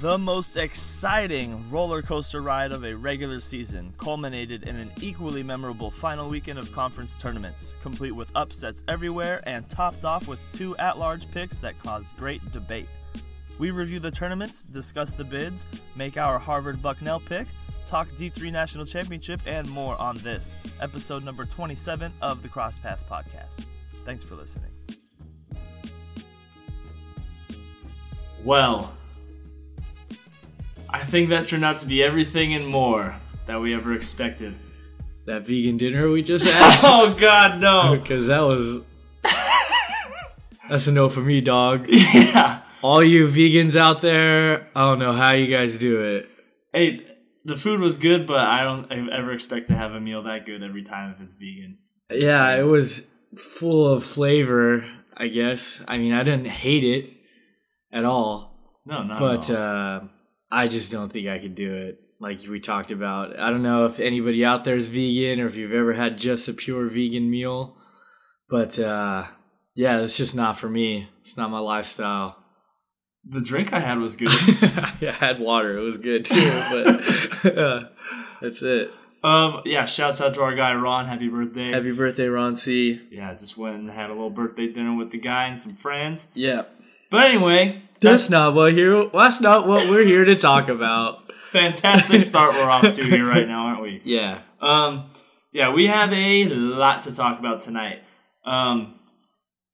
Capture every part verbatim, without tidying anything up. The most exciting roller coaster ride of a regular season culminated in an equally memorable final weekend of conference tournaments, complete with upsets everywhere and topped off with two at-large picks that caused great debate. We review the tournaments, discuss the bids, make our Harvard Bucknell pick, talk D three National Championship, and more on this, episode number twenty-seven of the Cross Pass Podcast. Thanks for listening. Well, I think that turned out to be everything and more that we ever expected. That vegan dinner we just had? Oh, God, no. Because that was... That's a no for me, dog. Yeah. All you vegans out there, I don't know how you guys do it. Hey, the food was good, but I don't ever expect to have a meal that good every time if it's vegan. Yeah, so. It was full of flavor, I guess. I mean, I didn't hate it at all. No, not but, at all. But... Uh, I just don't think I could do it, like we talked about. I don't know if anybody out there is vegan or if you've ever had just a pure vegan meal. But, uh, yeah, it's just not for me. It's not my lifestyle. The drink I had was good. I had water. It was good, too. But uh, that's it. Um, yeah, shouts out to our guy, Ron. Happy birthday. Happy birthday, Ron C. Yeah, just went and had a little birthday dinner with the guy and some friends. Yeah. But anyway... That's, that's not what here. That's not what we're here to talk about. Fantastic start we're off to here right now, aren't we? Yeah. Um. Yeah, we have a lot to talk about tonight. Um.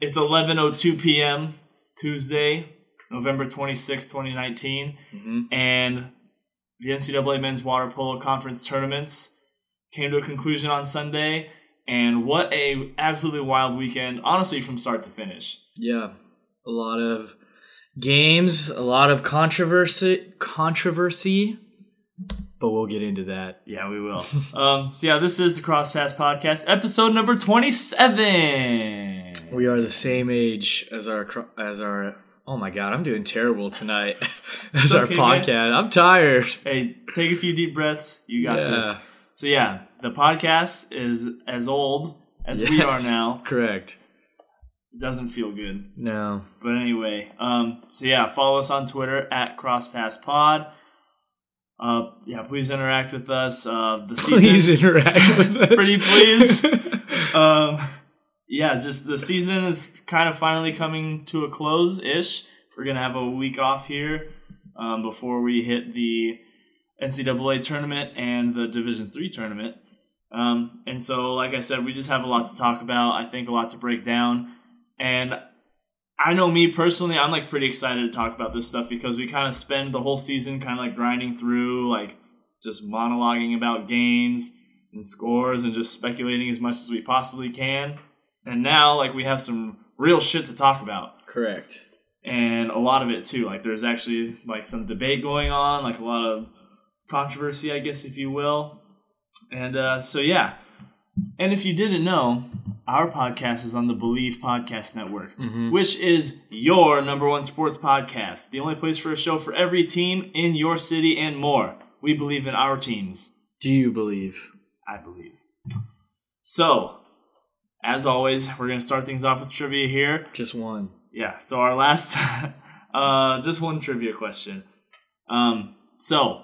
It's eleven oh two p.m. Tuesday, November twenty-sixth, twenty nineteen, mm-hmm. and the N C double A Men's Water Polo Conference tournaments came to a conclusion on Sunday. And what a absolutely wild weekend, honestly, from start to finish. Yeah, a lot of. Games, a lot of controversy, controversy, but we'll get into that. Yeah, we will. um, so yeah, this is the Cross Pass Podcast, episode number twenty-seven. We are the same age as our as our. Oh my God, I'm doing terrible tonight. as okay, our podcast, man. I'm tired. Hey, take a few deep breaths. You got yeah. this. So yeah, the podcast is as old as yes, we are now. Correct. Doesn't feel good. No. But anyway, um, so yeah, follow us on Twitter at CrossPassPod. Uh, yeah, please interact with us. Uh, the season, please interact with us. Pretty please. um, yeah, just the season is kind of finally coming to a close ish. We're gonna have a week off here um, before we hit the N C double A tournament and the Division three tournament. Um, and so, like I said, we just have a lot to talk about. I think a lot to break down. And I know me personally, I'm like pretty excited to talk about this stuff because we kind of spend the whole season kind of like grinding through, like just monologuing about games and scores and just speculating as much as we possibly can. And now like we have some real shit to talk about. Correct. And a lot of it too. Like there's actually like some debate going on, like a lot of controversy, I guess, if you will. And uh, so, yeah. And if you didn't know... Our podcast is on the Believe Podcast Network, mm-hmm. which is your number one sports podcast. The only place for a show for every team in your city and more. We believe in our teams. Do you believe? I believe. So, as always, we're going to start things off with trivia here. Just one. Yeah, so our last, uh, just one trivia question. Um, so,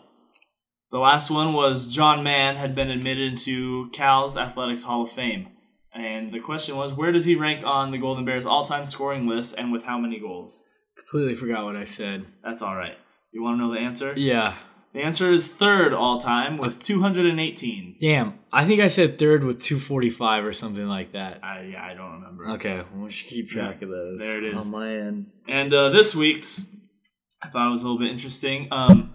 the last one was John Mann had been admitted into Cal's Athletics Hall of Fame. And the question was, where does he rank on the Golden Bears' all-time scoring list and with how many goals? Completely forgot what I said. That's all right. You want to know the answer? Yeah. The answer is third all-time with two hundred eighteen. Damn. I think I said third with two forty-five or something like that. I, yeah, I don't remember. Okay. Well, we should keep track yeah, of those. There it is. On my end. And uh, this week's, I thought it was a little bit interesting. Um,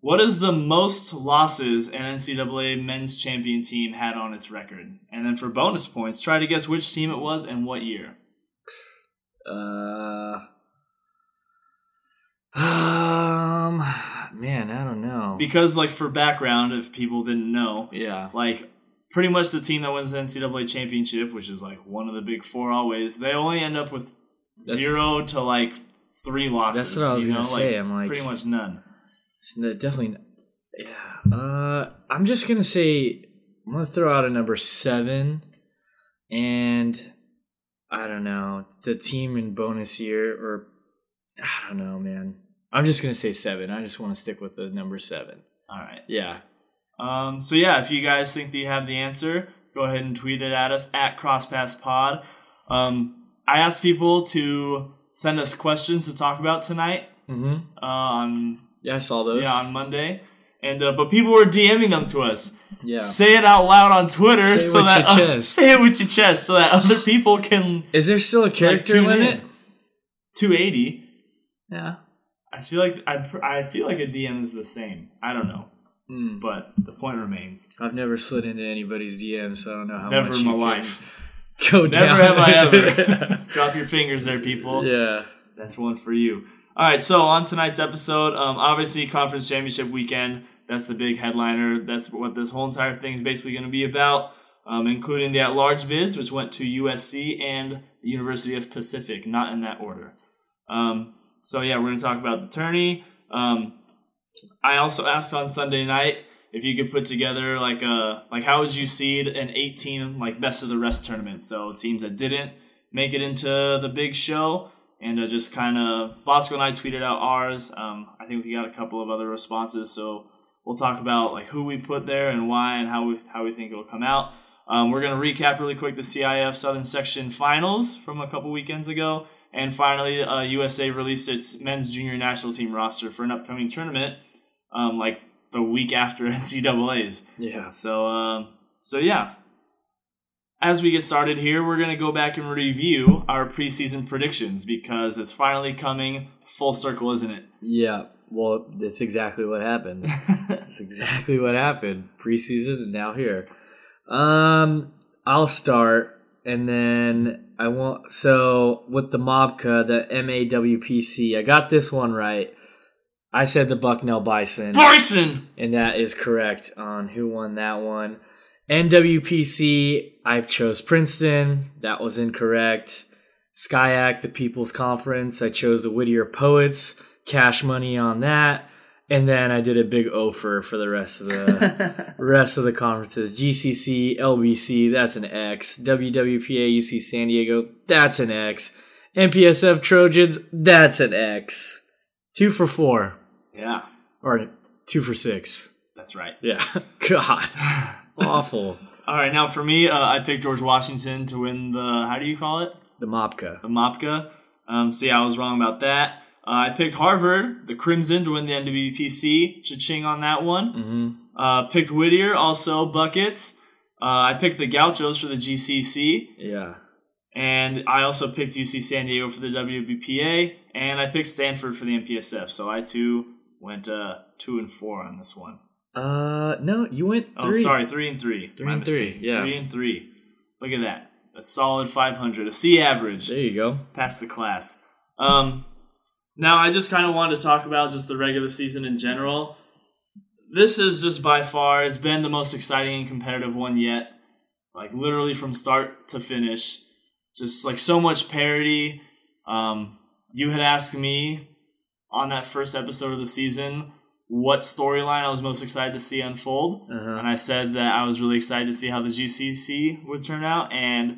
what is the most losses an N C double A men's champion team had on its record? And then for bonus points, try to guess which team it was and what year. Uh, um, man, I don't know. Because, like, for background, if people didn't know, yeah, like, pretty much the team that wins the N C double A championship, which is, like, one of the big four always, they only end up with That's- zero to, like, three losses. That's what I was going to say. Like, I'm like pretty much none. It's definitely, yeah. Uh, I'm just going to say I'm going to throw out a number seven, and I don't know, the team in bonus year, or I don't know, man. I'm just going to say seven. I just want to stick with the number seven. All right. Yeah. Um, so, yeah, if you guys think that you have the answer, go ahead and tweet it at us, at CrossPassPod. Um, I asked people to send us questions to talk about tonight. Mm-hmm. Uh, on, yeah, I saw those. Yeah, on Monday. And uh, but people were DMing them to us. Yeah. Say it out loud on Twitter, say so that uh, say it with your chest, so that other people can. Is there still a character like, limit? two eighty Yeah. I feel like I I feel like a D M is the same. I don't know, mm. but the point remains. I've never slid into anybody's D M, so I don't know how never much. Never in my life. Go down. Never have I ever. Drop your fingers there, people. Yeah, that's one for you. All right, so on tonight's episode, um, obviously conference championship weekend, that's the big headliner. That's what this whole entire thing is basically going to be about, um, including the at-large bids, which went to U S C and the University of Pacific, not in that order. Um, so, yeah, we're going to talk about the tourney. Um, I also asked on Sunday night if you could put together, like, a, like how would you seed an eight-team, like, best-of-the-rest tournament, so teams that didn't make it into the big show. And uh, just kind of, Bosco and I tweeted out ours. Um, I think we got a couple of other responses. So we'll talk about like who we put there and why and how we how we think it'll come out. Um, we're going to recap really quick the C I F Southern Section Finals from a couple weekends ago. And finally, uh, U S A released its men's junior national team roster for an upcoming tournament, um, like the week after N C double A's. Yeah. So, uh, so yeah. As we get started here, we're going to go back and review our preseason predictions because it's finally coming full circle, isn't it? Yeah, well, that's exactly what happened. That's exactly what happened. Preseason and now here. Um, I'll start, and then I won't. So with the MoPac, the M A W P C, I got this one right. I said the Bucknell Bison. Bison! And that is correct on who won that one. N W P C, I chose Princeton. That was incorrect. SCIAC, the People's Conference, I chose the Whittier Poets. Cash money on that. And then I did a big offer for the rest of the rest of the conferences. G C C, L B C, that's an X. W W P A, U C San Diego, that's an X. M P S F, Trojans, that's an X. Two for four. Yeah. Or two for six. That's right. Yeah. God. Awful. All right, now for me, uh, I picked George Washington to win the, how do you call it? The MoPac. The MoPac. Um, so, yeah, I was wrong about that. Uh, I picked Harvard, the Crimson, to win the N W P C. Cha-ching on that one. Mm-hmm. Uh, picked Whittier, also buckets. Uh, I picked the Gauchos for the G C C. Yeah. And I also picked U C San Diego for the W W P A. And I picked Stanford for the M P S F. So, I, too, went uh, two and four on this one. Uh, no, you went three. Oh, sorry, three and three. Three My and mistake. three, yeah. Three and three. Look at that. A solid five hundred. A C average. There you go. Pass the class. Um, now, I just kind of wanted to talk about just the regular season in general. This is just by far, it's been the most exciting and competitive one yet. Like, literally from start to finish. Just, like, so much parity. Um, you had asked me on that first episode of the season what storyline I was most excited to see unfold. Uh-huh. And I said that I was really excited to see how the G C C would turn out. And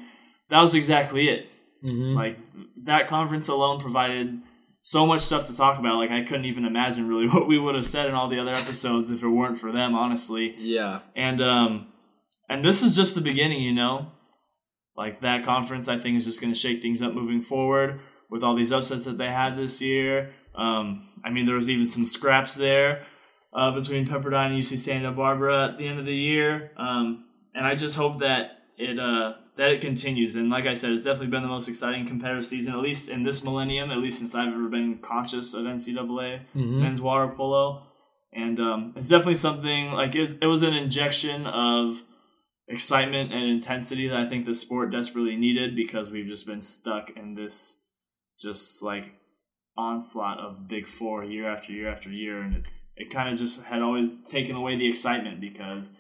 that was exactly it. Mm-hmm. Like, that conference alone provided so much stuff to talk about. Like, I couldn't even imagine really what we would have said in all the other episodes if it weren't for them, honestly. Yeah. And, um, and this is just the beginning, you know? Like, that conference, I think, is just going to shake things up moving forward with all these upsets that they had this year. Um, I mean, there was even some scraps there uh, between Pepperdine and U C Santa Barbara at the end of the year, um, and I just hope that it uh, that it continues. And like I said, it's definitely been the most exciting competitive season, at least in this millennium, at least since I've ever been conscious of N C double A mm-hmm. men's water polo. And um, it's definitely something like it, it was an injection of excitement and intensity that I think the sport desperately needed because we've just been stuck in this just like onslaught of Big Four year after year after year, and it's it kind of just had always taken away the excitement because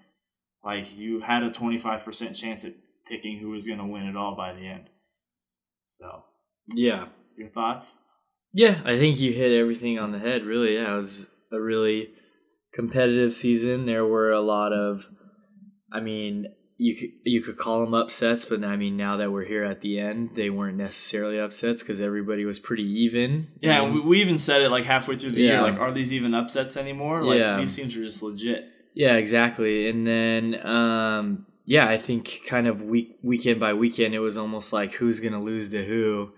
like you had a twenty-five percent chance at picking who was going to win it all by the end. So yeah, your thoughts? Yeah, I think you hit everything on the head, really. Yeah, it was a really competitive season. There were a lot of, I mean, you could, you could call them upsets, but I mean, now that we're here at the end, they weren't necessarily upsets because everybody was pretty even. Yeah, and we, we even said it like halfway through the yeah. year, like, are these even upsets anymore? Like, yeah. these teams are just legit. Yeah, exactly. And then, um, yeah, I think kind of week weekend by weekend, it was almost like who's going to lose to who,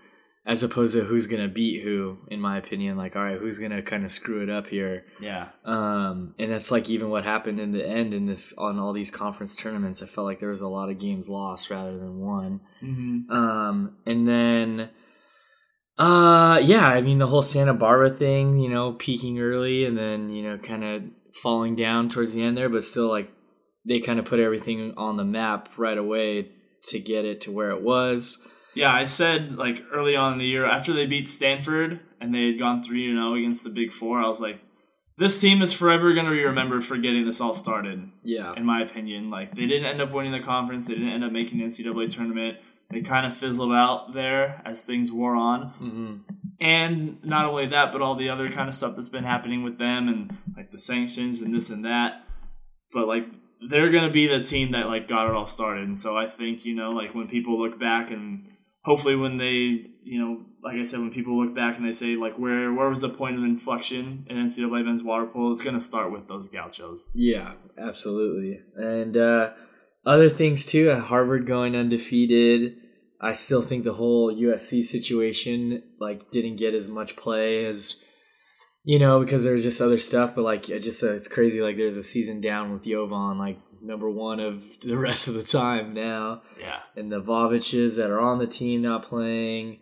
as opposed to who's going to beat who, in my opinion. Like, all right, who's going to kind of screw it up here? Yeah. Um, and that's like even what happened in the end in this on all these conference tournaments. I felt like there was a lot of games lost rather than won. Mm-hmm. Um, and then, uh, yeah, I mean, the whole Santa Barbara thing, you know, peaking early and then, you know, kind of falling down towards the end there, but still like they kind of put everything on the map right away to get it to where it was. Yeah, I said like early on in the year after they beat Stanford and they had gone three to nothing against the Big Four, I was like, this team is forever going to be remembered for getting this all started. Yeah. In my opinion, like they didn't end up winning the conference. They didn't end up making the N C double A tournament. They kind of fizzled out there as things wore on. Mm-hmm. And not only that, but all the other kind of stuff that's been happening with them and like the sanctions and this and that. But like, they're going to be the team that like got it all started. And so I think, you know, like when people look back and hopefully when they, you know, like I said, when people look back and they say like, where, where was the point of inflection in N C double A men's water polo? It's going to start with those Gauchos. Yeah, absolutely. And uh, other things too, at Harvard going undefeated. I still think the whole U S C situation like didn't get as much play as, you know, because there's just other stuff, but like, I just, uh, it's crazy. Like there's a season down with Jovan, like number one of the rest of the time now. Yeah. And the Vaviches that are on the team not playing.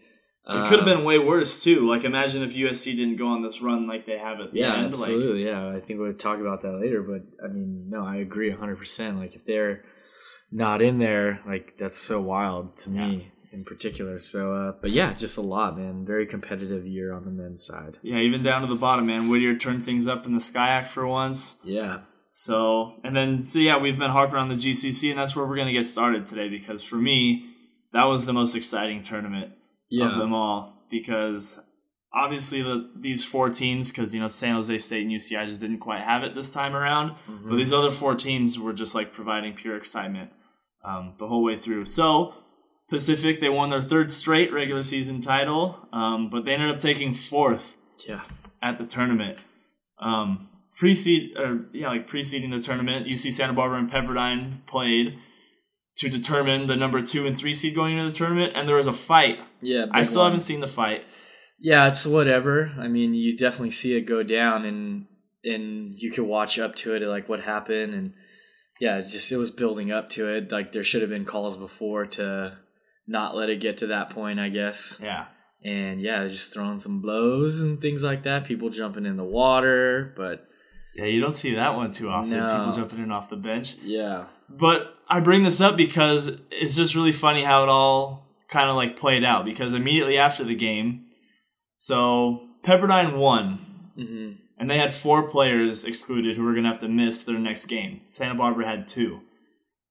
It um, could have been way worse too. Like imagine if U S C didn't go on this run like they have at the yeah, end. Yeah, absolutely. Like, yeah. I think we'll talk about that later, but I mean, no, I agree a hundred percent. Like if they're not in there, like that's so wild to me. Yeah. In particular. So, uh, but yeah, just a lot, man. Very competitive year on the men's side. Yeah, even down to the bottom, man. Whittier turned things up in the SCIAC for once. Yeah. So, and then, so yeah, we've been harping on the G C C, and that's where we're going to get started today because for me, that was the most exciting tournament yeah. of them all because obviously the, these four teams, because, you know, San Jose State and U C I just didn't quite have it this time around, mm-hmm. but these other four teams were just like providing pure excitement um, the whole way through. So, Pacific, they won their third straight regular season title, um, but they ended up taking fourth yeah. at the tournament. Um, precede, or yeah, like preceding the tournament, U C Santa Barbara and Pepperdine played to determine the number two and three seed going into the tournament, and there was a fight. Yeah, I still one. haven't seen the fight. Yeah, it's whatever. I mean, you definitely see it go down, and and you could watch up to it, like what happened, and yeah, it just it was building up to it. Like there should have been calls before to not let it get to that point, I guess. Yeah. And yeah, just throwing some blows and things like that. People jumping in the water, but yeah, you don't see that one too often. No. People jumping in off the bench. Yeah. But I bring this up because it's just really funny how it all kind of like played out because immediately after the game, so Pepperdine won mm-hmm. and they had four players excluded who were going to have to miss their next game. Santa Barbara had two.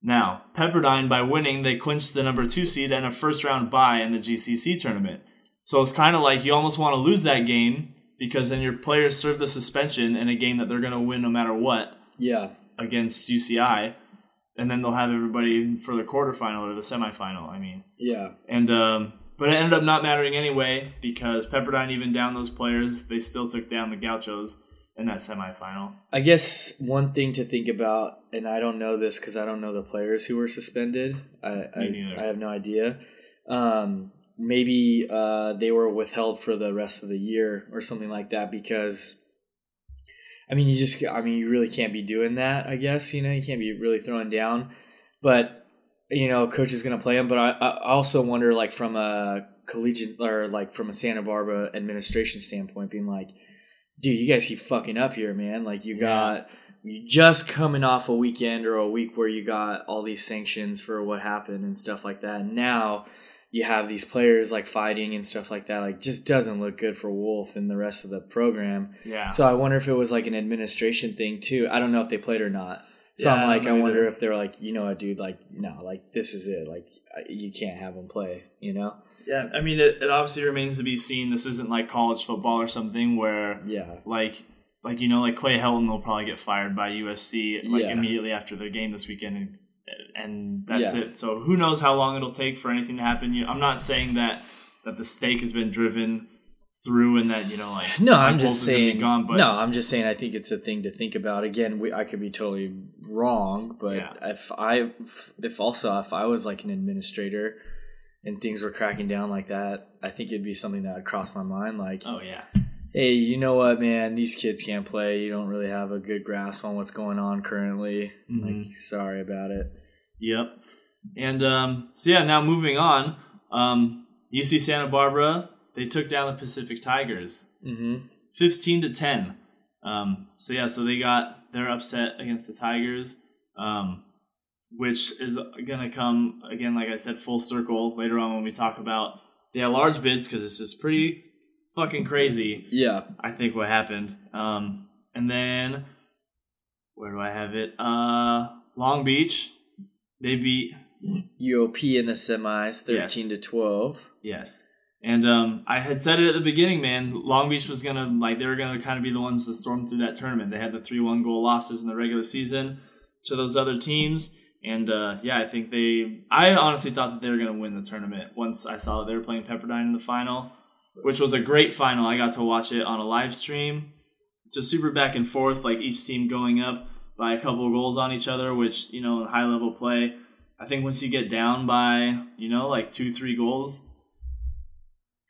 Now, Pepperdine, by winning, they clinched the number two seed and a first-round bye in the G C C tournament. So it's kind of like you almost want to lose that game because then your players serve the suspension in a game that they're going to win no matter what yeah. against U C I, and then they'll have everybody for the quarterfinal or the semifinal, I mean. Yeah. And um, but it ended up not mattering anyway because Pepperdine, even down those players, they still took down the Gauchos in that semifinal. I guess one thing to think about, and I don't know this because I don't know the players who were suspended. I I, I have no idea. Um, maybe uh, they were withheld for the rest of the year or something like that because, I mean, you just, I mean, you really can't be doing that, I guess, you know, you can't be really throwing down. But, you know, coach is going to play them. But I, I also wonder, like, from a collegiate or, like, from a Santa Barbara administration standpoint, being like, dude, you guys keep fucking up here, man. Like, you got yeah. you just coming off a weekend or a week where you got all these sanctions for what happened and stuff like that. And now you have these players, like, fighting and stuff like that. Like, just doesn't look good for Wolf and the rest of the program. Yeah. So I wonder if it was, like, an administration thing, too. I don't know if they played or not. So yeah, I'm like, I, I wonder if they're like, you know what, dude, like, no, like, this is it. Like, you can't have them play, you know? Yeah, I mean, it, it obviously remains to be seen. This isn't like college football or something where, yeah, like, like you know, like Clay Helton will probably get fired by U S C like yeah. immediately after their game this weekend, and, and that's yeah. it. So who knows how long it'll take for anything to happen? You, I'm not saying that that the stake has been driven through and that, you know, like, no, I'm just saying, gone, but no, I'm just saying, I think it's a thing to think about. Again, we, I could be totally wrong, but yeah. if I, if also if I was like an administrator and things were cracking down like that, I think it'd be something that would cross my mind. Like, oh yeah, hey, you know what, man, these kids can't play. You don't really have a good grasp on what's going on currently. Mm-hmm. Like, sorry about it. Yep. And, um, so yeah, now moving on, um, U C Santa Barbara, they took down the Pacific Tigers, mm-hmm. fifteen to ten. Um, so yeah, so they got their upset against the Tigers, um, which is going to come, again, like I said, full circle later on when we talk about the at-large bids, because it's just pretty fucking crazy. Yeah. I think what happened. Um, and then, where do I have it? Uh, Long Beach, they beat U O P in the semis, thirteen to twelve. Yes. And um, I had said it at the beginning, man. Long Beach was gonna like they were gonna kind of be the ones that stormed through that tournament. They had the three one goal losses in the regular season to those other teams, and uh, yeah, I think they. I honestly thought that they were gonna win the tournament once I saw that they were playing Pepperdine in the final, which was a great final. I got to watch it on a live stream, just super back and forth, like each team going up by a couple of goals on each other, which, you know, in high level play, I think once you get down by, you know, like two three goals.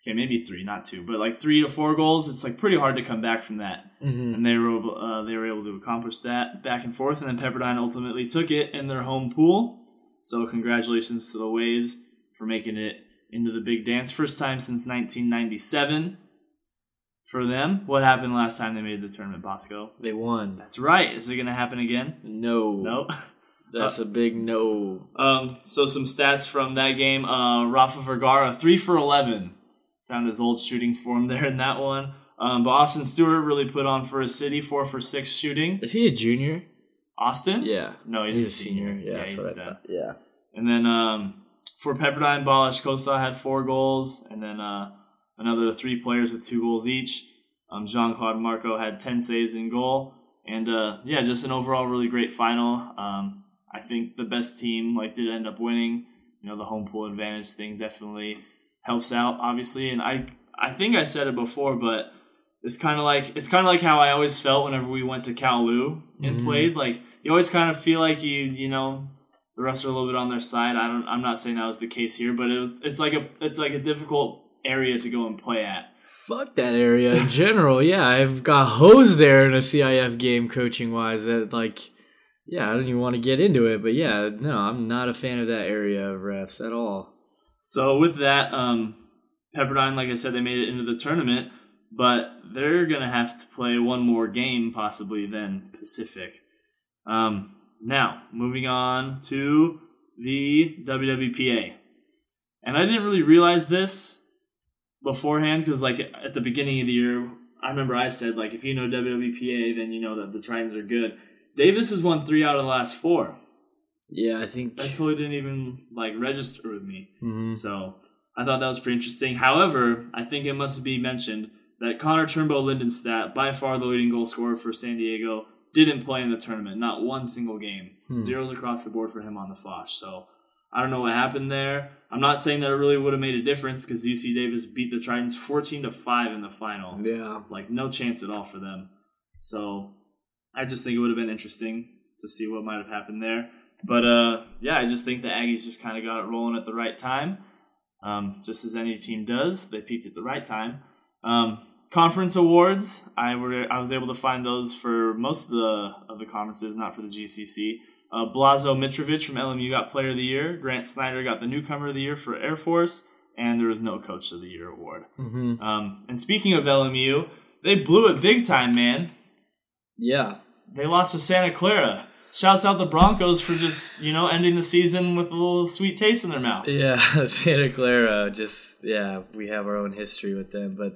Okay, maybe three, not two, but like three to four goals. It's like pretty hard to come back from that, mm-hmm. and they were able, uh, they were able to accomplish that back and forth. And then Pepperdine ultimately took it in their home pool. So congratulations to the Waves for making it into the big dance, first time since nineteen ninety-seven for them. What happened last time they made the tournament, Bosco? They won. That's right. Is it going to happen again? No, no. That's a big no. Um. So some stats from that game: uh, Rafa Vergara, three for eleven. Found his old shooting form there in that one. Um, but Austin Stewart really put on for his city, four for six shooting. Is he a junior? Austin? Yeah. No, he's, he's a senior. senior. Yeah, yeah, he's done. Yeah. And then um, for Pepperdine, Balash Kosa had four goals, and then uh, another three players with two goals each. Um, Jean-Claude Marco had ten saves in goal. And, uh, yeah, just an overall really great final. Um, I think the best team like did end up winning. You know, the home pool advantage thing definitely helps out, obviously, and I I think I said it before, but it's kind of like it's kind of like how I always felt whenever we went to Kowloon and mm-hmm. played. Like, you always kind of feel like you you know the refs are a little bit on their side. I don't I'm not saying that was the case here, but it was it's like a it's like a difficult area to go and play at. Fuck that area in general. Yeah, I've got hosed there in a C I F game coaching wise. That like yeah, I don't even want to get into it, but yeah, no, I'm not a fan of that area of refs at all. So with that, um, Pepperdine, like I said, they made it into the tournament, but they're going to have to play one more game possibly than Pacific. Um, now, moving on to the W W P A. And I didn't really realize this beforehand because, like, at the beginning of the year, I remember I said, like, if you know W W P A, then you know that the Tritons are good. Davis has won three out of the last four. Yeah, I think that totally didn't even like register with me. Mm-hmm. So I thought that was pretty interesting. However, I think it must be mentioned that Connor Turnbow Lindenstadt, by far the leading goal scorer for San Diego, didn't play in the tournament. Not one single game. Hmm. Zeros across the board for him on the F O S H. So I don't know what happened there. I'm not saying that it really would have made a difference because U C Davis beat the Tritons fourteen to five in the final. Yeah, like no chance at all for them. So I just think it would have been interesting to see what might have happened there. But, uh, yeah, I just think the Aggies just kind of got it rolling at the right time, um, just as any team does. They peaked at the right time. Um, conference awards, I were I was able to find those for most of the of the conferences, not for the G C C. Uh, Blazo Mitrovic from L M U got Player of the Year. Grant Snyder got the Newcomer of the Year for Air Force. And there was no Coach of the Year award. Mm-hmm. Um, and speaking of L M U, they blew it big time, man. Yeah. They lost to Santa Clara. Shouts out the Broncos for just, you know, ending the season with a little sweet taste in their mouth. Yeah, Santa Clara, just, yeah, we have our own history with them, but...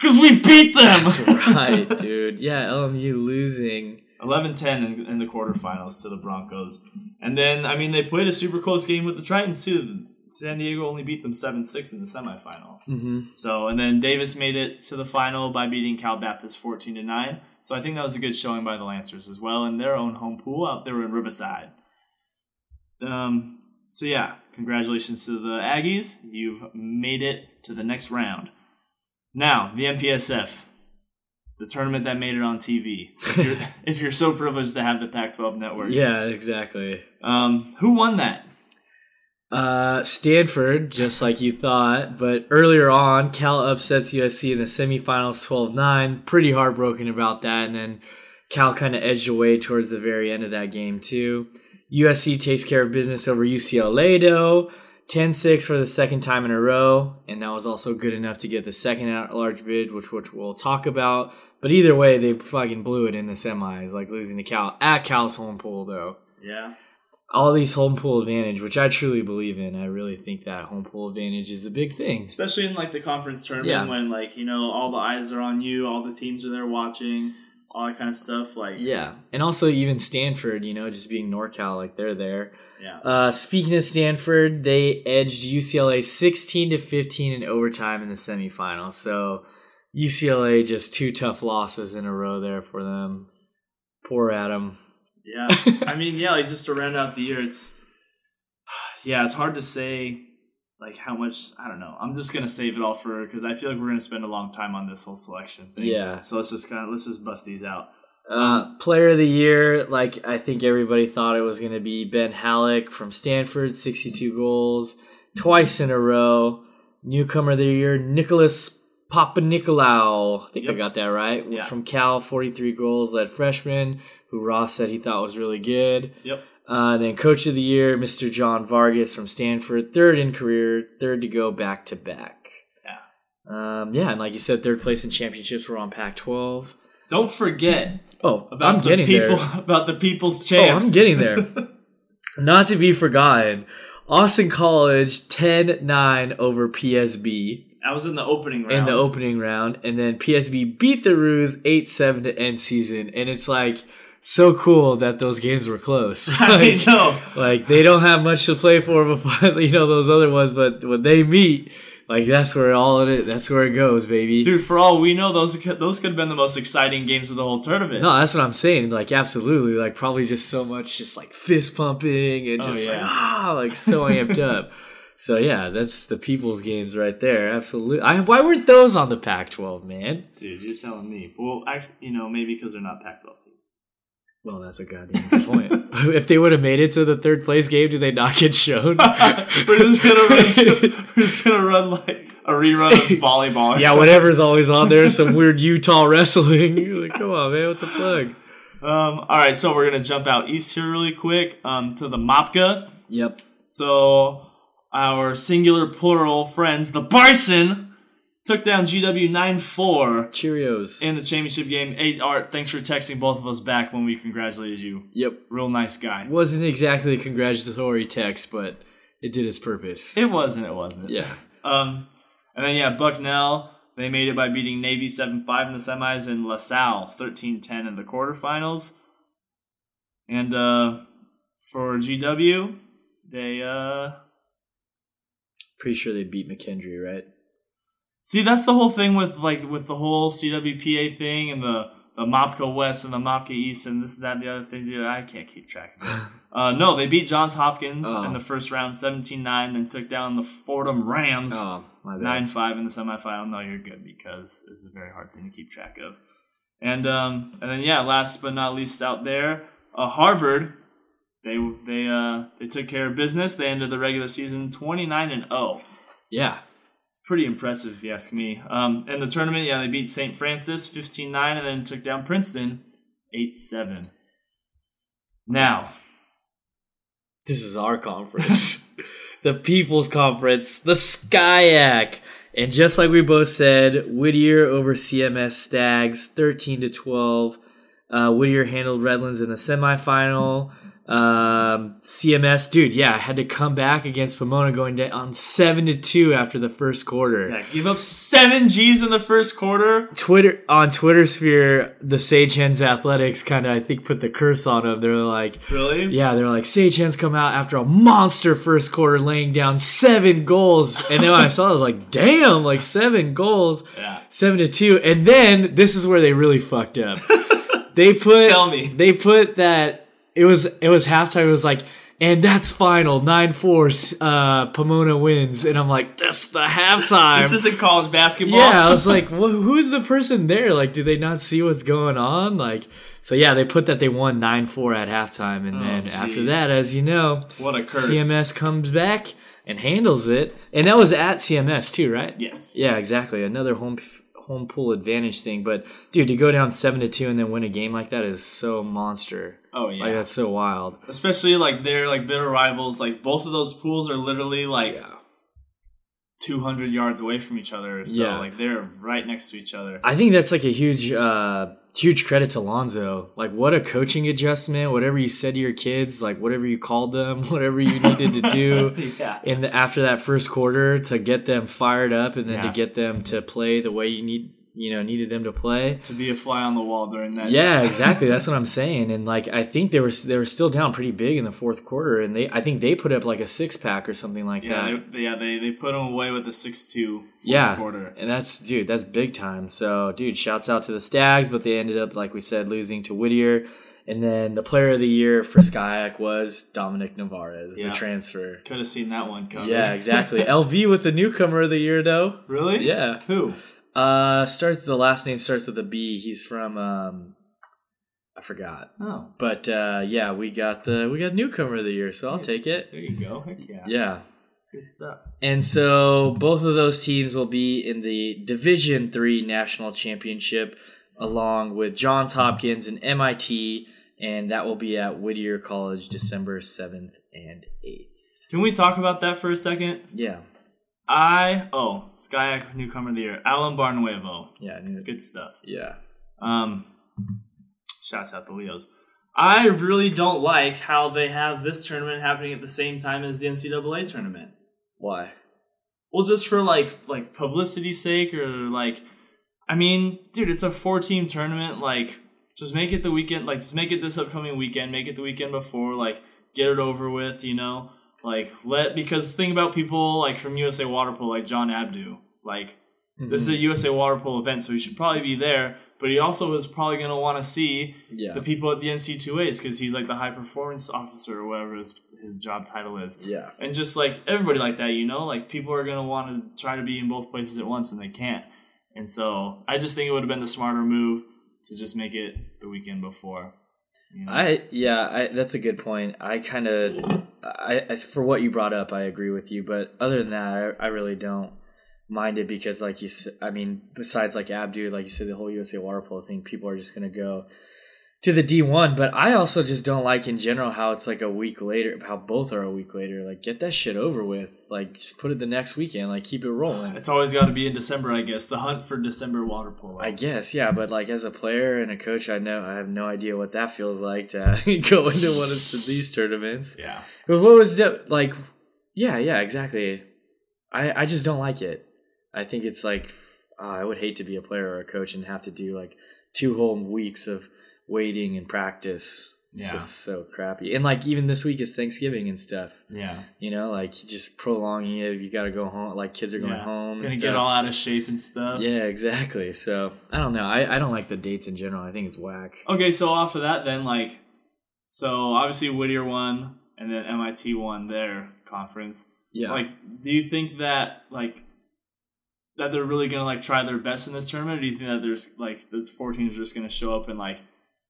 Because we beat them! That's right, dude. Yeah, L M U losing eleven ten in, in the quarterfinals to the Broncos. And then, I mean, they played a super close game with the Tritons, too. San Diego only beat them seven six in the semifinal. Mm-hmm. So, and then Davis made it to the final by beating Cal Baptist fourteen to nine. So I think that was a good showing by the Lancers as well in their own home pool out there in Riverside. Um, so yeah, congratulations to the Aggies. You've made it to the next round. Now, the M P S F, the tournament that made it on T V, if you're, if you're so privileged to have the Pac twelve network. Yeah, exactly. Um, who won that? Uh, Stanford, just like you thought, but earlier on, Cal upsets U S C in the semifinals twelve nine. Pretty heartbroken about that, and then Cal kind of edged away towards the very end of that game, too. U S C takes care of business over U C L A, though, ten six for the second time in a row, and that was also good enough to get the second at-large bid, which, which we'll talk about, but either way, they fucking blew it in the semis, like losing to Cal at Cal's home pool, though. Yeah. All these home pool advantage, which I truly believe in. I really think that home pool advantage is a big thing. Especially in, like, the conference tournament yeah. when, like, you know, all the eyes are on you, all the teams are there watching, all that kind of stuff. Like Yeah. And also even Stanford, you know, just being NorCal, like, they're there. Yeah. Uh, speaking of Stanford, they edged U C L A sixteen to fifteen in overtime in the semifinals. So U C L A, just two tough losses in a row there for them. Poor Adam. Yeah, I mean, yeah, like just to round out the year, it's, yeah, it's hard to say, like, how much, I don't know. I'm just going to save it all for, because I feel like we're going to spend a long time on this whole selection thing. Yeah. So let's just kind of, let's just bust these out. Uh, player of the year, like, I think everybody thought it was going to be Ben Halleck from Stanford, sixty-two goals, twice in a row. Newcomer of the year, Nicholas Papanikolaou, I think yep. I got that right, yeah. from Cal, forty-three goals, led freshman, who Ross said he thought was really good. Yep. Uh, then coach of the year, Mister John Vargas from Stanford, third in career, third to go back-to-back. Yeah. Um, yeah, and like you said, third place in championships were on Pac twelve. Don't forget oh, about, I'm the getting people, there. about the people's champs. Oh, I'm getting there. Not to be forgotten, Austin College, ten nine over P S B. I was in the opening round. In the opening round. And then P S B beat the Roos eight seven to end season. And it's like so cool that those games were close. I like, know. Like they don't have much to play for before, you know, those other ones. But when they meet, like that's where all it is. That's where it goes, baby. Dude, for all we know, those, those could have been the most exciting games of the whole tournament. No, that's what I'm saying. Like absolutely. Like probably just so much just like fist pumping and just oh, yeah. like, ah, like so amped up. So, yeah, that's the people's games right there. Absolutely. I, why weren't those on the Pac twelve, man? Dude, you're telling me. Well, actually, you know, maybe because they're not Pac twelve teams. Well, that's a goddamn good point. If they would have made it to the third place game, do they not get shown? We're just going to run like a rerun of volleyball. Or yeah, something. Whatever's always on there. Some weird Utah wrestling. You're like, come on, man, what the fuck? Um, all right, so we're going to jump out east here really quick um, to the MoPac. Yep. So our singular plural friends, the Bison, took down G W nine four. Cheerios. In the championship game. Hey, Art, thanks for texting both of us back when we congratulated you. Yep. Real nice guy. Wasn't exactly a congratulatory text, but it did its purpose. It wasn't. It wasn't. Yeah. Um, and then, yeah, Bucknell, they made it by beating Navy seven five in the semis and LaSalle thirteen ten in the quarterfinals. And uh, for G W, they... Uh, pretty sure they beat McKendree, right? See, that's the whole thing with like with the whole C W P A thing and the, the MoPac West and the MoPac East and this and that and the other thing. Dude, I can't keep track of it. uh, no, they beat Johns Hopkins oh. in the first round seventeen nine and took down the Fordham Rams oh, nine five in the semifinal. No, you're good because it's a very hard thing to keep track of. And um, and then, yeah, last but not least out there, uh, Harvard. They they uh they took care of business. They ended the regular season twenty-nine and oh. Yeah, it's pretty impressive if you ask me. Um, in the tournament, yeah, they beat Saint Francis fifteen nine and then took down Princeton eight seven. Now, this is our conference, the People's Conference, the SCIAC, and just like we both said, Whittier over C M S Stags thirteen to twelve. Uh, Whittier handled Redlands in the semifinal. Um, C M S, dude, yeah, had to come back against Pomona, going down on seven to two after the first quarter. Yeah, give up seven G's in the first quarter. Twitter on Twitter sphere, the Sage Hens Athletics kind of I think put the curse on them. They're like, really? Yeah, they're like, Sage Hens come out after a monster first quarter, laying down seven goals. And then when I saw it, I was like, damn, like seven goals, yeah. seven to two. And then this is where they really fucked up. They put Tell me. they put that. It was it was halftime. It was like, and that's final nine four. Uh, Pomona wins, and I'm like, that's the halftime. This isn't college basketball. Yeah, I was like, well, who's the person there? Like, do they not see what's going on? Like, so yeah, they put that they won nine four at halftime, and oh, then geez. after that, as you know, what a curse. C M S comes back and handles it, and that was at C M S too, right? Yes. Yeah, exactly. Another home. home pool advantage thing, but dude, to go down seven to two and then win a game like that is so monster. Oh yeah, like that's so wild, especially like they're like bitter rivals. Like both of those pools are literally like yeah. two hundred yards away from each other, so yeah. like they're right next to each other. I think that's like a huge uh huge credit to Lonzo. Like what a coaching adjustment, whatever you said to your kids, like whatever you called them, whatever you needed to do yeah. in the, after that first quarter to get them fired up and then yeah. to get them to play the way you need you know needed them to play, to be a fly on the wall during that yeah exactly. That's what I'm saying. And like I think they were they were still down pretty big in the fourth quarter, and they I think they put up like a six pack or something like yeah, that they, yeah they they put them away with a six two yeah quarter. And that's dude that's big time. So dude, shouts out to the Stags, but they ended up, like we said, losing to Whittier. And then the player of the year for S C I A C was Dominic Navarez, yeah. the transfer. Could have seen that one coming. Yeah, exactly. L V with the newcomer of the year though. Really? Yeah. Who? Uh, starts the last name starts with a B. He's from um, I forgot. Oh, but uh, yeah, we got the we got newcomer of the year, so I'll take it. There you go. Heck yeah. Yeah. Good stuff. And so both of those teams will be in the Division three National Championship, along with Johns Hopkins and M I T, and that will be at Whittier College, December seventh and eighth. Can we talk about that for a second? Yeah. I, oh, S C I A C newcomer of the year, Alan Barnuevo. Yeah. New, Good stuff. Yeah. Um, shouts out the Leos. I really don't like how they have this tournament happening at the same time as the N C double A tournament. Why? Well, just for like, like publicity's sake, or like, I mean, dude, it's a four-team tournament. Like, just make it the weekend. Like, just make it this upcoming weekend. Make it the weekend before. Like, get it over with, you know? Like, let, because think about people, like, from U S A Water Polo, like John Abdu. Like, mm-hmm. this is a U S A Water Polo event, so he should probably be there. But he also is probably going to want to see yeah. the people at the N C double A's, because he's, like, the high performance officer or whatever his, his job title is. Yeah. And just, like, everybody like that, you know? Like, people are going to want to try to be in both places at once, and they can't. And so I just think it would have been the smarter move to just make it the weekend before. You know? I yeah, I, that's a good point. I kind of, I, I for what you brought up, I agree with you. But other than that, I, I really don't mind it, because, like you, I mean, besides like Abdu, like you said, the whole U S A Water Polo thing, people are just gonna go to the D one. But I also just don't like in general how it's like a week later, how both are a week later. Like, get that shit over with. Like, just put it the next weekend. Like, keep it rolling. It's always got to be in December, I guess. The hunt for December water polo. I guess, yeah. But like, as a player and a coach, I know I have no idea what that feels like to go into one of these tournaments. Yeah. But what was the, like? Yeah, yeah, exactly. I I just don't like it. I think it's like uh, I would hate to be a player or a coach and have to do like two whole weeks of waiting and practice. It's yeah. just so crappy. And like, even this week is Thanksgiving and stuff. Yeah. You know, like, just prolonging it. You got to go home. Like, kids are going yeah. home. Going to get all out of shape and stuff. Yeah, exactly. So I don't know. I, I don't like the dates in general. I think it's whack. Okay. So off of that then, like, so obviously Whittier won and then M I T won their conference. Yeah. Like, do you think that like, that they're really going to like try their best in this tournament? Or do you think that there's like, the four teams are just going to show up and like,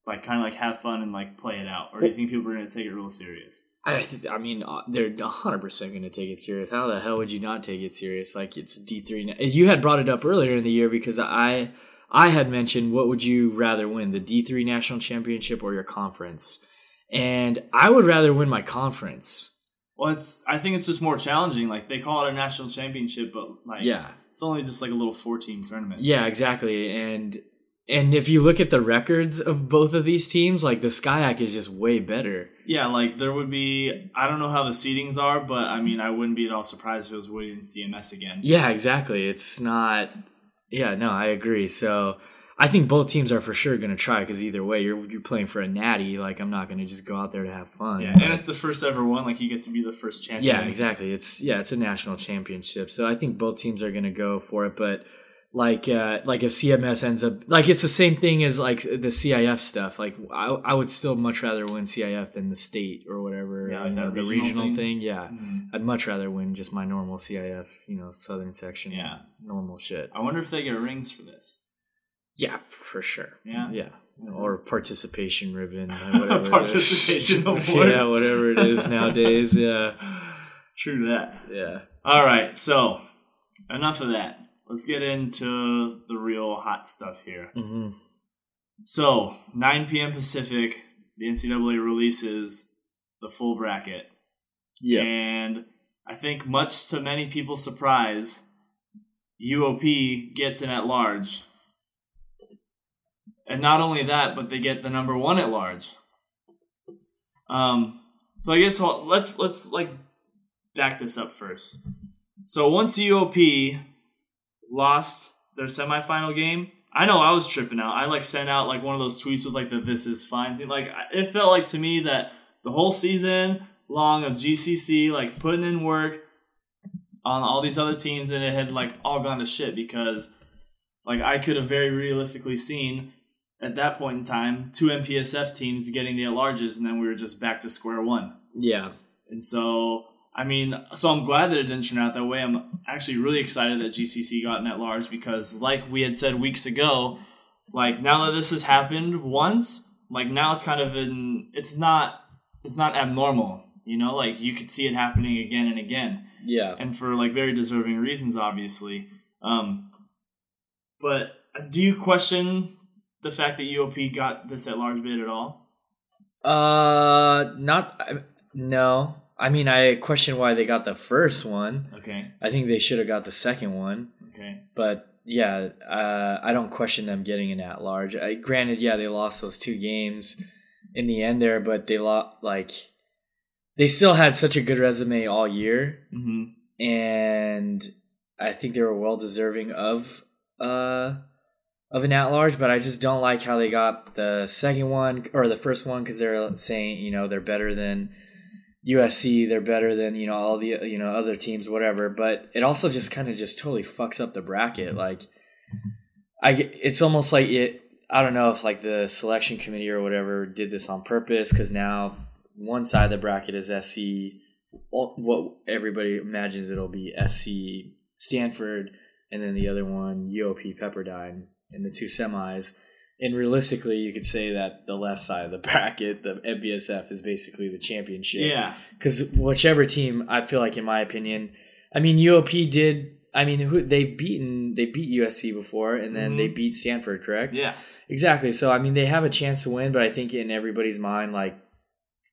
like kind of like have fun and like play it out? Or do you think people are going to take it real serious? I th- I mean, they're one hundred percent going to take it serious. How the hell would you not take it serious? Like, it's D three. You had brought it up earlier in the year, because I I had mentioned, what would you rather win, the D three National Championship or your conference? And I would rather win my conference. Well, it's I think it's just more challenging. Like, they call it a national championship, but like yeah. it's only just like a little four-team tournament. Yeah, exactly. And And if you look at the records of both of these teams, like the SCIAC is just way better. Yeah, like there would be, I don't know how the seedings are, but I mean, I wouldn't be at all surprised if it was Whittier and C M S again. Yeah, exactly. It's not, yeah, no, I agree. So I think both teams are for sure going to try, because either way, you're you're playing for a natty. Like, I'm not going to just go out there to have fun. Yeah, and it's the first ever one. Like, you get to be the first champion. Yeah, exactly. It's, yeah, it's a national championship. So I think both teams are going to go for it, but... Like, uh, like if C M S ends up, like it's the same thing as like the C I F stuff. Like I, I would still much rather win C I F than the state or whatever. Yeah, like that the regional, regional thing. thing. Yeah, mm-hmm. I'd much rather win just my normal C I F, you know, Southern section. Yeah, normal shit. I wonder if they get rings for this. Yeah, for sure. Yeah, yeah, mm-hmm. Or participation ribbon, whatever. Participation award. Yeah, whatever it is nowadays. Yeah, true that. Yeah. All right, so enough of that. Let's get into the real hot stuff here. Mm-hmm. So, nine p.m. Pacific, the N C double A releases the full bracket. Yeah. And I think much to many people's surprise, U O P gets an at-large. And not only that, but they get the number one at-large. Um. So I guess well, let's, let's like back this up first. So once U O P... lost their semifinal game. I know I was tripping out. I like sent out like one of those tweets with like the "this is fine" thing. Like it felt like to me that the whole season long of G C C, like putting in work on all these other teams, and it had like all gone to shit because like I could have very realistically seen at that point in time two M P S F teams getting the at-larges, and then we were just back to square one. Yeah, and so. I mean, so I'm glad that it didn't turn out that way. I'm actually really excited that G C C got an at-large because, like we had said weeks ago, like now that this has happened once, like now it's kind of in, it's not, it's not abnormal, you know. Like you could see it happening again and again. Yeah. And for like very deserving reasons, obviously. Um, but do you question the fact that U O P got this at-large bid at all? Uh, not no. I mean, I question why they got the first one. Okay. I think they should have got the second one. Okay. But, yeah, uh, I don't question them getting an at-large. I, granted, yeah, they lost those two games in the end there, but they lost, like, they still had such a good resume all year. Mm-hmm. And I think they were well-deserving of uh, of an at-large, but I just don't like how they got the second one or the first one because they're saying, you know, they're better than – U S C, they're better than, you know, all the, you know, other teams, whatever. But it also just kind of just totally fucks up the bracket. Like, I, it's almost like it, I don't know if like the selection committee or whatever did this on purpose because now one side of the bracket is S C, what everybody imagines it'll be S C Stanford, and then the other one U O P Pepperdine in the two semis. And realistically, you could say that the left side of the bracket, the M P S F, is basically the championship. Yeah. Because whichever team, I feel like, in my opinion, I mean, U O P did. I mean, who they've beaten, they beat U S C before, and then mm-hmm. they beat Stanford, correct? Yeah. Exactly. So I mean, they have a chance to win, but I think in everybody's mind, like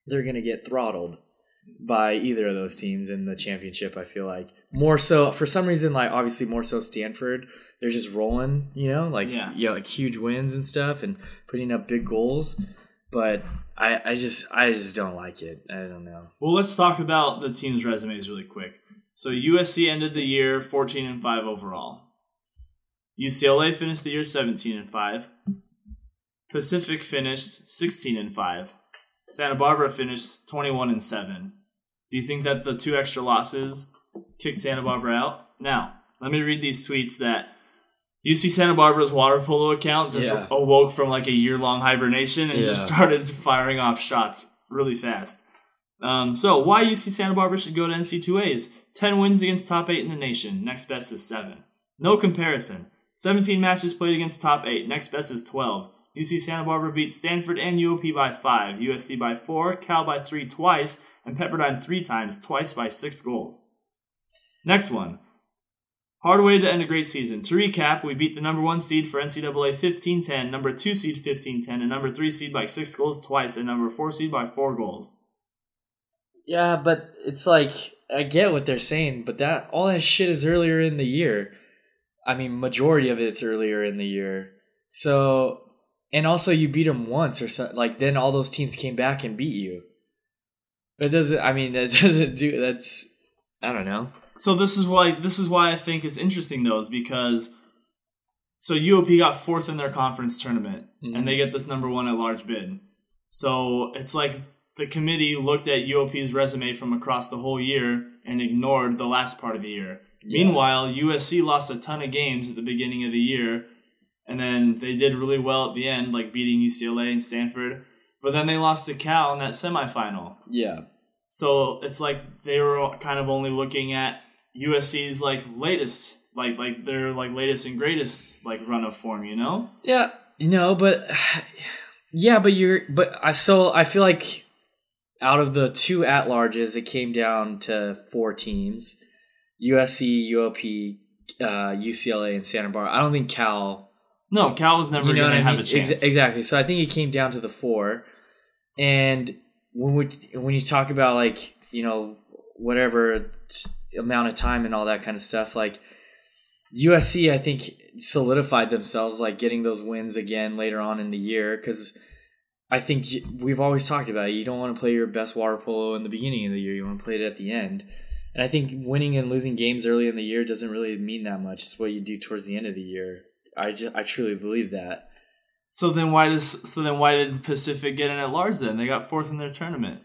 they're gonna get throttled by either of those teams in the championship. I feel like more so for some reason, like obviously more so Stanford, they're just rolling, you know, like, yeah, you know, like huge wins and stuff and putting up big goals. But I, I just, I just don't like it. I don't know. Well, let's talk about the team's resumes really quick. So U S C ended the year fourteen and five overall. U C L A finished the year seventeen and five. Pacific finished sixteen and five. Santa Barbara finished twenty-one and seven. Do you think that the two extra losses kicked Santa Barbara out? Now, let me read these tweets that U C Santa Barbara's water polo account just yeah. awoke from like a year-long hibernation and yeah. just started firing off shots really fast. Um, so, why U C Santa Barbara should go to N C double A's? ten wins against top eight in the nation. Next best is seven. No comparison. seventeen matches played against top eight. Next best is twelve. U C Santa Barbara beat Stanford and U O P by five, U S C by four, Cal by three twice, and Pepperdine three times, twice by six goals. Next one. Hard way to end a great season. To recap, we beat the number one seed for N C double A fifteen ten, number two seed fifteen ten, and number three seed by six goals twice, and number four seed by four goals. Yeah, but it's like, I get what they're saying, but that all that shit is earlier in the year. I mean, majority of it's earlier in the year. So, and also you beat them once or something. Like, then all those teams came back and beat you. That doesn't, I mean, that doesn't do, that's, I don't know. So this is why, this is why I think it's interesting, though, is because, so U O P got fourth in their conference tournament, mm-hmm. and they get this number one at large bid. So it's like the committee looked at U O P's resume from across the whole year and ignored the last part of the year. Yeah. Meanwhile, U S C lost a ton of games at the beginning of the year, and then they did really well at the end, like beating U C L A and Stanford. But then they lost to Cal in that semifinal. Yeah. So it's like they were kind of only looking at U S C's like latest, like like their like latest and greatest like run of form, you know? Yeah. No, but yeah, but you're but I so I feel like out of the two at-larges, it came down to four teams: U S C, U O P, uh, U C L A, and Santa Barbara. I don't think Cal. No, Cal was never you know going to have mean? a chance. Ex- exactly. So I think it came down to the four. And when we, when you talk about, like, you know, whatever t- amount of time and all that kind of stuff, like U S C, I think, solidified themselves, like getting those wins again later on in the year. Because I think we've always talked about it. You don't want to play your best water polo in the beginning of the year. You want to play it at the end. And I think winning and losing games early in the year doesn't really mean that much. It's what you do towards the end of the year. I just, I truly believe that. So then why does so then why did Pacific get in at large then? They got fourth in their tournament.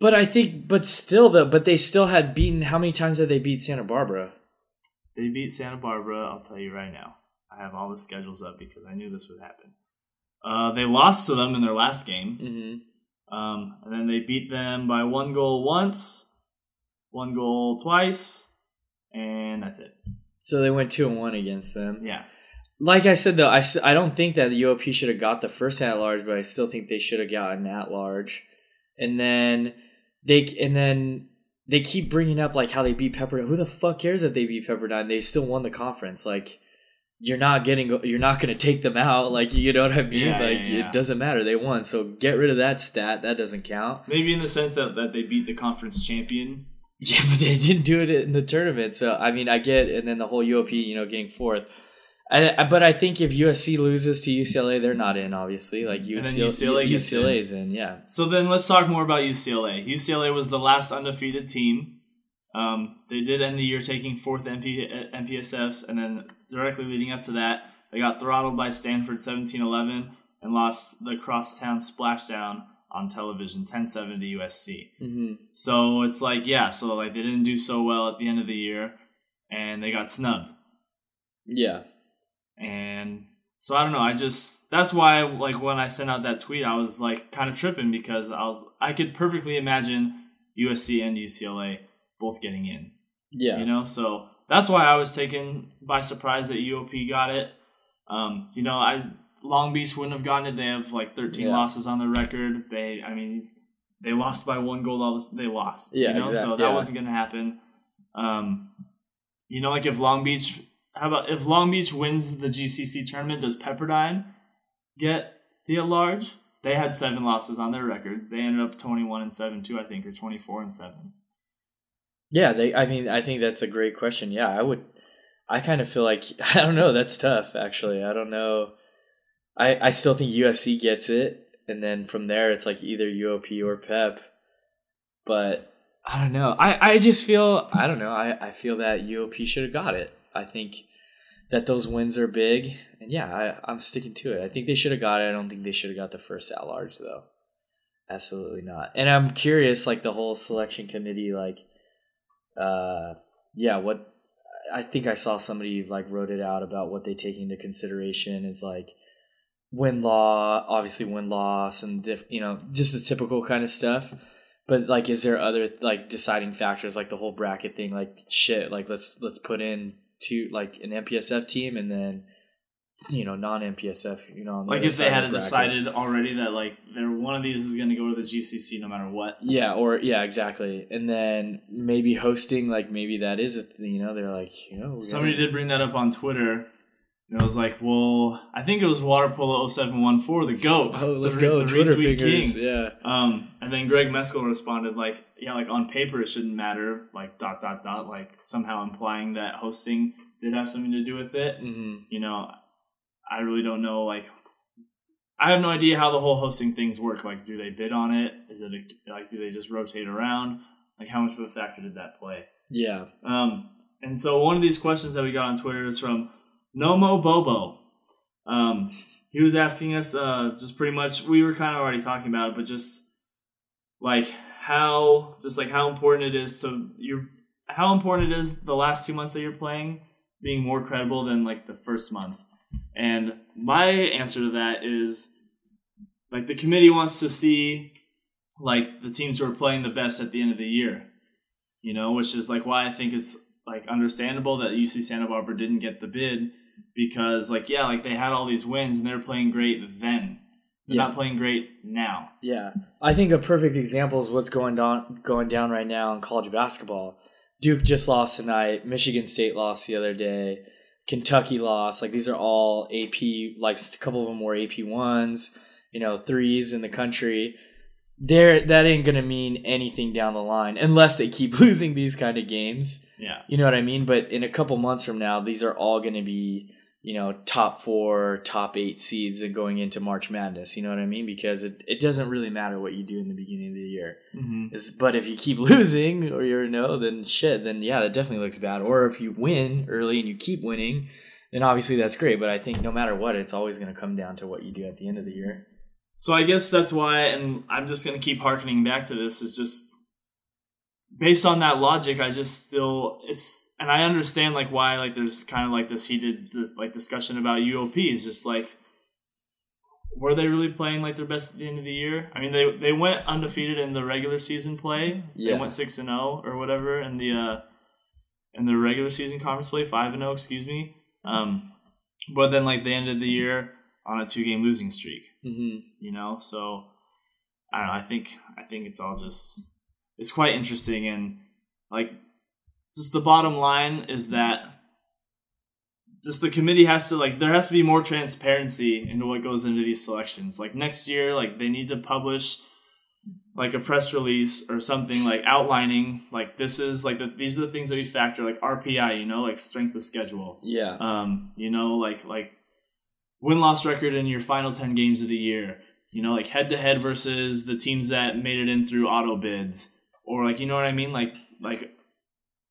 But I think but still though, but they still had beaten, how many times did they beat Santa Barbara? They beat Santa Barbara, I'll tell you right now. I have all the schedules up because I knew this would happen. Uh, they lost to them in their last game. Mm-hmm. Um, and then they beat them by one goal once, one goal twice, and that's it. So they went two and one against them. Yeah. Like I said, though, I, I don't think that the U O P should have got the first at-large, but I still think they should have gotten at-large. And then they and then they keep bringing up, like, how they beat Pepperdine. Who the fuck cares if they beat Pepperdine? They still won the conference. Like, you're not getting, you're not going to take them out. Like, you know what I mean? Yeah, like, yeah, yeah. It doesn't matter. They won. So get rid of that stat. That doesn't count. Maybe in the sense that, that they beat the conference champion. Yeah, but they didn't do it in the tournament. So, I mean, I get it. And then the whole U O P, you know, getting fourth. I, but I think if U S C loses to U C L A, they're not in, obviously. Like U C L A, U C L A is in, yeah. So then let's talk more about U C L A. U C L A was the last undefeated team. Um, they did end the year taking fourth M P S Fs, and then directly leading up to that, they got throttled by Stanford seventeen eleven and lost the crosstown splashdown on television ten seven to U S C. Mm-hmm. So it's like, yeah, so like they didn't do so well at the end of the year, and they got snubbed. Yeah. And so I don't know, I just, that's why, like, when I sent out that tweet, I was like kind of tripping because I was I could perfectly imagine U S C and U C L A both getting in. Yeah. You know, so that's why I was taken by surprise that U O P got it. Um, you know, I Long Beach wouldn't have gotten it. They have like thirteen yeah. losses on their record. They I mean they lost by one goal, all this they lost. Yeah. You know, exactly. So that yeah. wasn't gonna happen. Um you know, like if Long Beach How about if Long Beach wins the G C C tournament, does Pepperdine get the at-large? They had seven losses on their record. They ended up twenty-one and seven two, I think, or twenty-four and seven. Yeah, they. I mean, I think that's a great question. Yeah, I would. I kind of feel like, I don't know, that's tough, actually. I don't know. I, I still think U S C gets it, and then from there it's like either U O P or Pep. But I don't know. I, I just feel, I don't know, I, I feel that U O P should have got it. I think that those wins are big. And, yeah, I, I'm sticking to it. I think they should have got it. I don't think they should have got the first at-large, though. Absolutely not. And I'm curious, like, the whole selection committee, like, uh, yeah, what – I think I saw somebody, like, wrote it out about what they take into consideration. It's, like, win-law, obviously win-loss, and, diff, you know, just the typical kind of stuff. But, like, is there other, like, deciding factors, like the whole bracket thing, like, shit, like, let's let's put in – to like an M P S F team and then, you know, non M P S F, you know, on the like if they had decided already that like there one of these is going to go to the G C C no matter what. Yeah. Or yeah, exactly. And then maybe hosting, like maybe that is a, you know, they're like, you know, somebody did bring that up on Twitter and I was like, well, I think it was water polo oh seven one four, the GOAT. Oh, let's the, go. The Twitter figures. King. Yeah. Um, and then Greg Meskel responded like, yeah, like on paper it shouldn't matter, like dot, dot, dot, like somehow implying that hosting did have something to do with it. Mm-hmm. You know, I really don't know, like, I have no idea how the whole hosting things work. Like, do they bid on it? Is it, a, like, do they just rotate around? Like, how much of a factor did that play? Yeah. Um, and so one of these questions that we got on Twitter is from Nomo Bobo. Um, he was asking us uh, just pretty much, we were kind of already talking about it, but just, like, how, just, like, how important it is to your, how important it is the last two months that you're playing being more credible than, like, the first month. And my answer to that is, like, the committee wants to see, like, the teams who are playing the best at the end of the year, you know, which is, like, why I think it's, like, understandable that U C Santa Barbara didn't get the bid because, like, yeah, like, they had all these wins and they're playing great then. They're yeah. not playing great now. Yeah. I think a perfect example is what's going on, going down right now in college basketball. Duke just lost tonight. Michigan State lost the other day. Kentucky lost. Like, these are all A P, like a couple of them were A P ones, you know, threes in the country. There, that ain't going to mean anything down the line unless they keep losing these kind of games. Yeah. You know what I mean? But in a couple months from now, these are all going to be, you know, top four, top eight seeds and going into March Madness. You know what I mean? Because it, it doesn't really matter what you do in the beginning of the year. Mm-hmm. But if you keep losing or you're no, then shit, then yeah, that definitely looks bad. Or if you win early and you keep winning, then obviously that's great. But I think no matter what, it's always going to come down to what you do at the end of the year. So I guess that's why, and I'm just going to keep hearkening back to this, is just based on that logic, I just still, it's, and I understand, like, why, like, there's kind of, like, this heated, this, like, discussion about U O Ps, just, like, were they really playing, like, their best at the end of the year? I mean, they they went undefeated in the regular season play. Yeah. They went six and oh or whatever in the, uh, in the regular season conference play, five and oh, excuse me. Um, but then, like, they ended the year on a two-game losing streak, mm-hmm. you know? So, I don't know, I think, I think it's all just, it's quite interesting. And, like, just the bottom line is that just the committee has to, like, there has to be more transparency into what goes into these selections. Like, next year, like, they need to publish, like, a press release or something, like, outlining, like, this is, like, the, these are the things that we factor, like, R P I, you know, like, strength of schedule. Yeah. Um, you know, like, like, win-loss record in your final ten games of the year, you know, like head-to-head versus the teams that made it in through auto bids, or like, you know what I mean? Like, like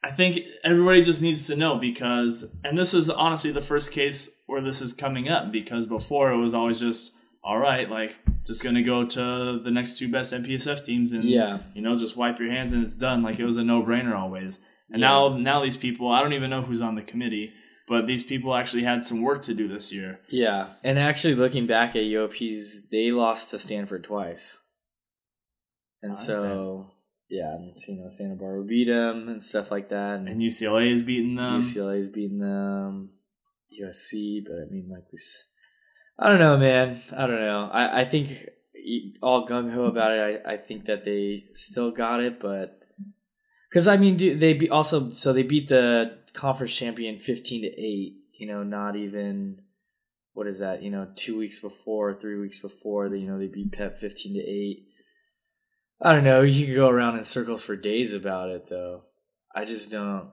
I think everybody just needs to know because, and this is honestly the first case where this is coming up because before it was always just, all right, like just going to go to the next two best M P S F teams and, yeah. you know, just wipe your hands and it's done. Like it was a no-brainer always. And yeah. now, now these people, I don't even know who's on the committee. But these people actually had some work to do this year. Yeah. And actually looking back at U O Ps, they lost to Stanford twice. And oh, so, man. yeah, and, you know, Santa Barbara beat them and stuff like that. And, and U C L A has beaten them. U C L A has beaten them. U S C, but I mean, like, we, I don't know, man. I don't know. I, I think all gung-ho about it, I, I think that they still got it, but... Because, I mean, dude, they be also, so they beat the conference champion fifteen to eight, you know, not even, what is that, you know, two weeks before, three weeks before, they, you know, they beat Pep fifteen to eight. I don't know. You could go around in circles for days about it, though. I just don't.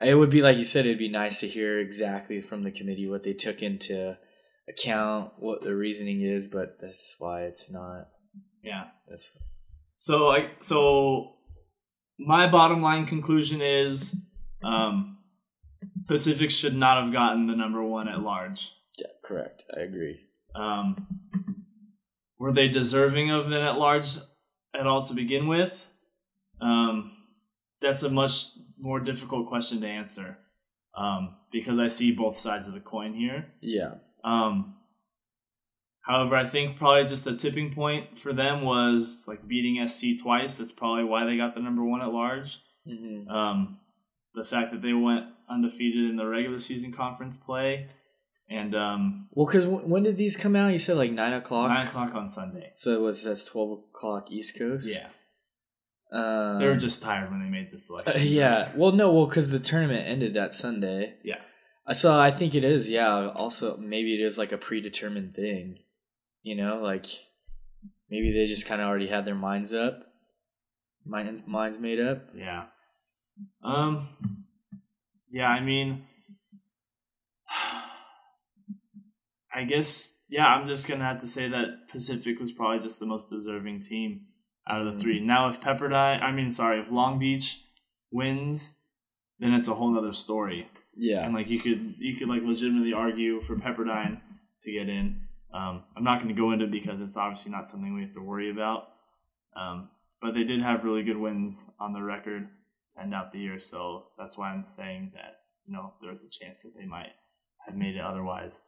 It would be, like you said, it'd be nice to hear exactly from the committee what they took into account, what the reasoning is, but that's why it's not. Yeah. That's, so, I, so... my bottom line conclusion is um, Pacific should not have gotten the number one at large. Yeah, correct. I agree. Um, were they deserving of an at large at all to begin with? Um, that's a much more difficult question to answer um, because I see both sides of the coin here. Yeah. Um, However, I think probably just the tipping point for them was like beating S C twice. That's probably why they got the number one at large. Mm-hmm. Um, the fact that they went undefeated in the regular season conference play. And um, well, because w- when did these come out? You said like nine o'clock? nine o'clock on Sunday. So it was that's twelve o'clock East Coast? Yeah. Um, they were just tired when they made this selection. Uh, yeah. Well, no, well, because the tournament ended that Sunday. Yeah. So I think it is, yeah. Also, maybe it is like a predetermined thing. You know, like maybe they just kind of already had their minds up, minds minds made up. Yeah. Um. Yeah, I mean, I I guess, yeah, I'm just going to have to say that Pacific was probably just the most deserving team out of the three. Now, if Pepperdine, I mean, sorry, if Long Beach wins, then it's a whole nother story. Yeah. And, like, you could, you could like, legitimately argue for Pepperdine to get in. Um, I'm not going to go into it because it's obviously not something we have to worry about. Um, but they did have really good wins on the record to end out the year, so that's why I'm saying that, you know, there's a chance that they might have made it otherwise.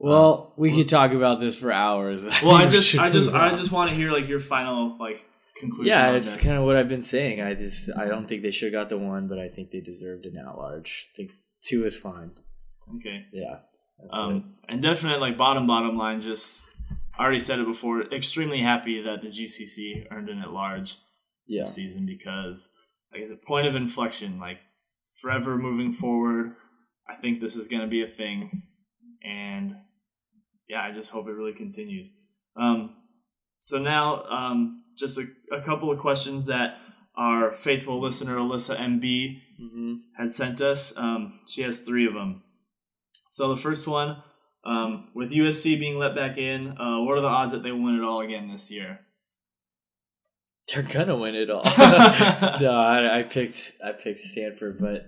Well, um, we could talk about this for hours. Well, I just, I just, I just want to hear like your final like conclusion. Yeah, on it's this. Kind of what I've been saying. I just, I don't think they should have got the one, but I think they deserved an at large. I think two is fine. Okay. Yeah. That's um, it. And definitely, like bottom bottom line, just I already said it before. Extremely happy that the G C C earned an at large yeah. this season because, like, it's a point of inflection. Like, forever moving forward, I think this is going to be a thing. And yeah, I just hope it really continues. Um, so now, um, just a, a couple of questions that our faithful listener, Alyssa M B, mm-hmm. had sent us. Um, she has three of them. So the first one, um, with U S C being let back in, uh, what are the odds that they win it all again this year? They're going to win it all. No, I, I picked I picked Stanford, but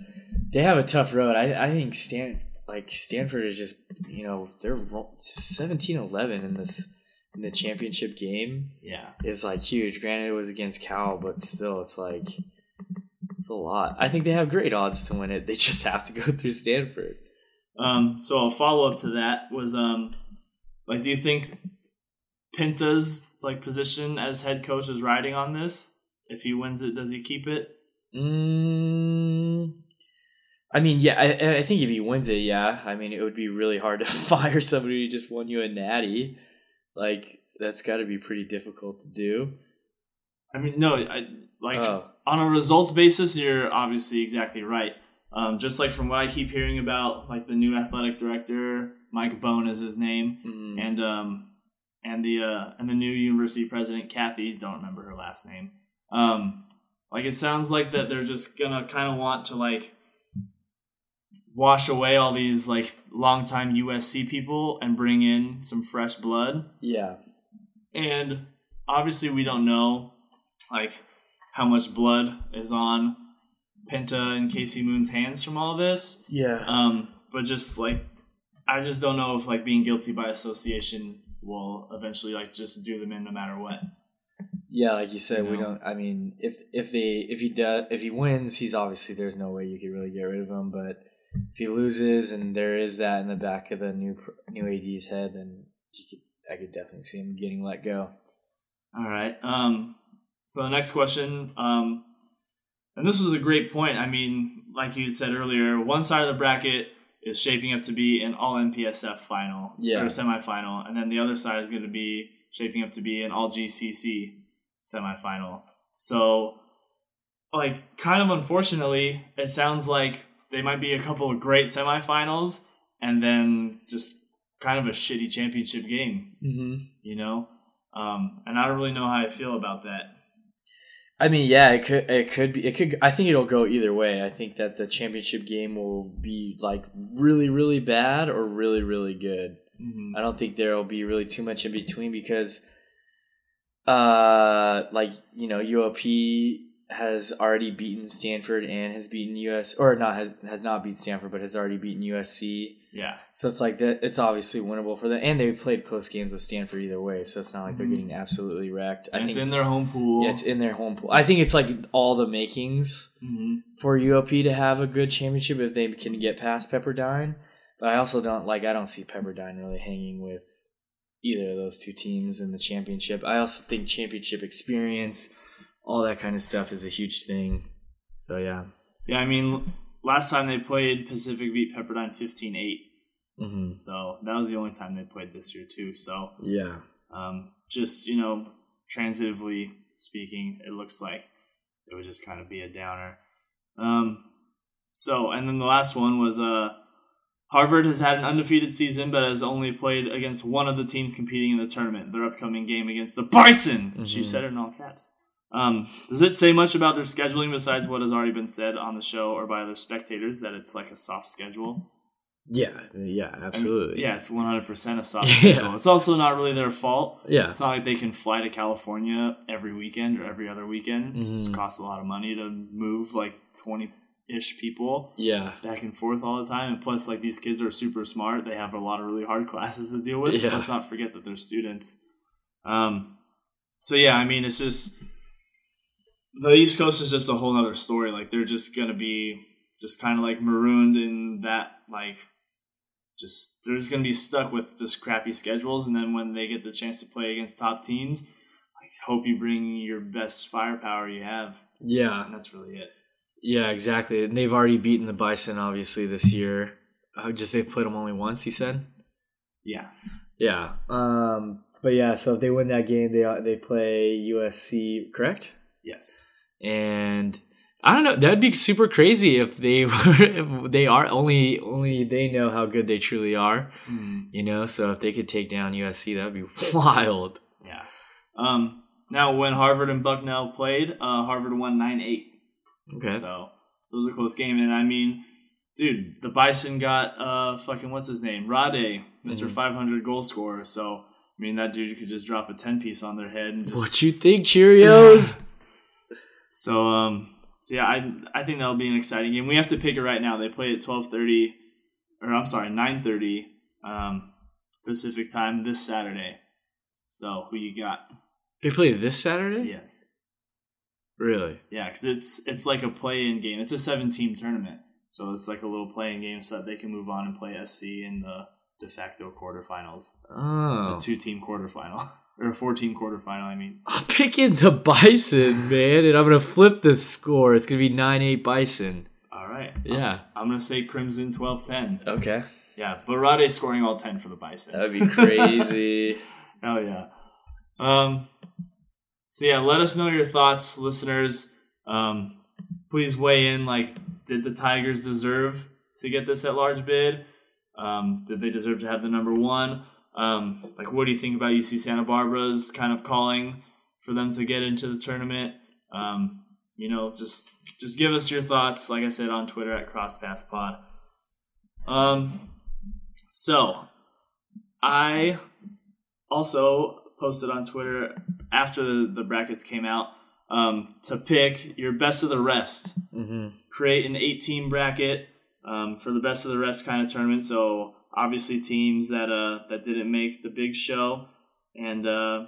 they have a tough road. I, I think Stanford. Like Stanford is just, you know, they're seventeen eleven in this in the championship game. Yeah, is like huge. Granted, it was against Cal, but still, it's like it's a lot. I think they have great odds to win it. They just have to go through Stanford. Um, so a follow up to that was, um, like, do you think Pinta's like position as head coach is riding on this? If he wins it, does he keep it? Mm. I mean, yeah, I, I think if he wins it, yeah. I mean, it would be really hard to fire somebody who just won you a natty. Like, that's got to be pretty difficult to do. I mean, no, I, like, oh. on a results basis, you're obviously exactly right. Um, just, like, from what I keep hearing about, like, the new athletic director, Mike Bone is his name, mm. and um, and the uh, and the new university president, Kathy, don't remember her last name. Um, like, it sounds like that they're just going to kind of want to, like, wash away all these like longtime U S C people and bring in some fresh blood. Yeah. And obviously we don't know like how much blood is on Pinta and Casey Moon's hands from all this. Yeah. Um, but just like, I just don't know if like being guilty by association will eventually like just do them in no matter what. Yeah, like you said, you know? we don't. I mean, if if they if he does if he wins, he's obviously there's no way you could really get rid of him, but. If he loses and there is that in the back of the new new A D's head, then he could, I could definitely see him getting let go. All right. Um, so the next question, um, and this was a great point. I mean, like you said earlier, one side of the bracket is shaping up to be an all N P S F final yeah. or semifinal, and then the other side is going to be shaping up to be an all G C C semifinal. So, like, kind of unfortunately, it sounds like they might be a couple of great semifinals and then just kind of a shitty championship game, mm-hmm. you know? Um, and I don't really know how I feel about that. I mean, yeah, it could, it could be, it could, I think it'll go either way. I think that the championship game will be like really, really bad or really, really good. Mm-hmm. I don't think there'll be really too much in between because, uh, like, you know, U O P has already beaten Stanford and has beaten U S or not has has not beat Stanford, but has already beaten U S C. Yeah. So it's like that. It's obviously winnable for them, and they played close games with Stanford either way. So it's not like they're getting absolutely wrecked. I and think, it's in their home pool. Yeah, it's in their home pool. I think it's like all the makings mm-hmm. for U O P to have a good championship if they can get past Pepperdine. But I also don't like. I don't see Pepperdine really hanging with either of those two teams in the championship. I also think championship experience. All that kind of stuff is a huge thing. So, yeah. Yeah, I mean, last time they played, Pacific beat Pepperdine fifteen eight. Mm-hmm. So, that was the only time they played this year, too. So, yeah. Um, just, you know, transitively speaking, it looks like it would just kind of be a downer. Um, so, and then the last one was uh, Harvard has had an undefeated season, but has only played against one of the teams competing in the tournament. Their upcoming game against the Bison. Mm-hmm. She said it in all caps. Um, does it say much about their scheduling besides what has already been said on the show or by other spectators that it's like a soft schedule? Yeah, yeah, absolutely. I mean, yeah, it's one hundred percent a software yeah. It's also not really their fault. Yeah. It's not like they can fly to California every weekend or every other weekend. It mm. costs a lot of money to move like twenty-ish people yeah. back and forth all the time. And plus, like, these kids are super smart. They have a lot of really hard classes to deal with. Yeah. Let's not forget that they're students. Um. So, yeah, I mean, it's just – the East Coast is just a whole other story. Like, they're just going to be just kind of, like, marooned in that, like – Just they're just gonna be stuck with just crappy schedules, and then when they get the chance to play against top teams, I hope you bring your best firepower you have. Yeah, and that's really it. Yeah, exactly. And they've already beaten the Bison, obviously, this year. Uh, just they've played them only once. He said. Yeah. Yeah. Um. But yeah, so if they win that game, they they play U S C, correct? Yes. And I don't know. That'd be super crazy if they were, if they are only only they know how good they truly are, mm. you know. So if they could take down U S C, that would be wild. Yeah. Um. Now, when Harvard and Bucknell played, uh, Harvard won nine eight. Okay. So it was a close game, and I mean, dude, the Bison got uh fucking what's his name, Rade, Mister Mm-hmm. five hundred goal scorer. So I mean, that dude could just drop a ten piece on their head. And just... What you think, Cheerios? so um. So, yeah, I I think that'll be an exciting game. We have to pick it right now. They play at twelve thirty, or I'm sorry, nine thirty um, Pacific time this Saturday. So, who you got? They play this Saturday? Yes. Really? Yeah, because it's, it's like a play-in game. It's a seven-team tournament. So, it's like a little play-in game so that they can move on and play S C in the de facto quarterfinals. Oh. A two-team quarterfinal. Or a four-team quarterfinal, I mean. I'm picking the Bison, man, and I'm going to flip the score. It's going to be nine eight Bison. All right. Yeah. I'm, I'm going to say Crimson twelve ten. Okay. Yeah, but Rade's scoring all ten for the Bison. That would be crazy. Hell yeah. Um. So, yeah, let us know your thoughts, listeners. Um. Please weigh in, like, did the Tigers deserve to get this at-large bid? Um. Did they deserve to have the number one? Um, like, what do you think about U C Santa Barbara's kind of calling for them to get into the tournament? Um, you know, just just give us your thoughts, like I said, on Twitter at Cross Pass Pod. Um, so, I also posted on Twitter after the, the brackets came out um, to pick your best of the rest. Mm-hmm. Create an eight-team bracket um, for the best of the rest kind of tournament, so... Obviously, teams that uh that didn't make the big show, and uh,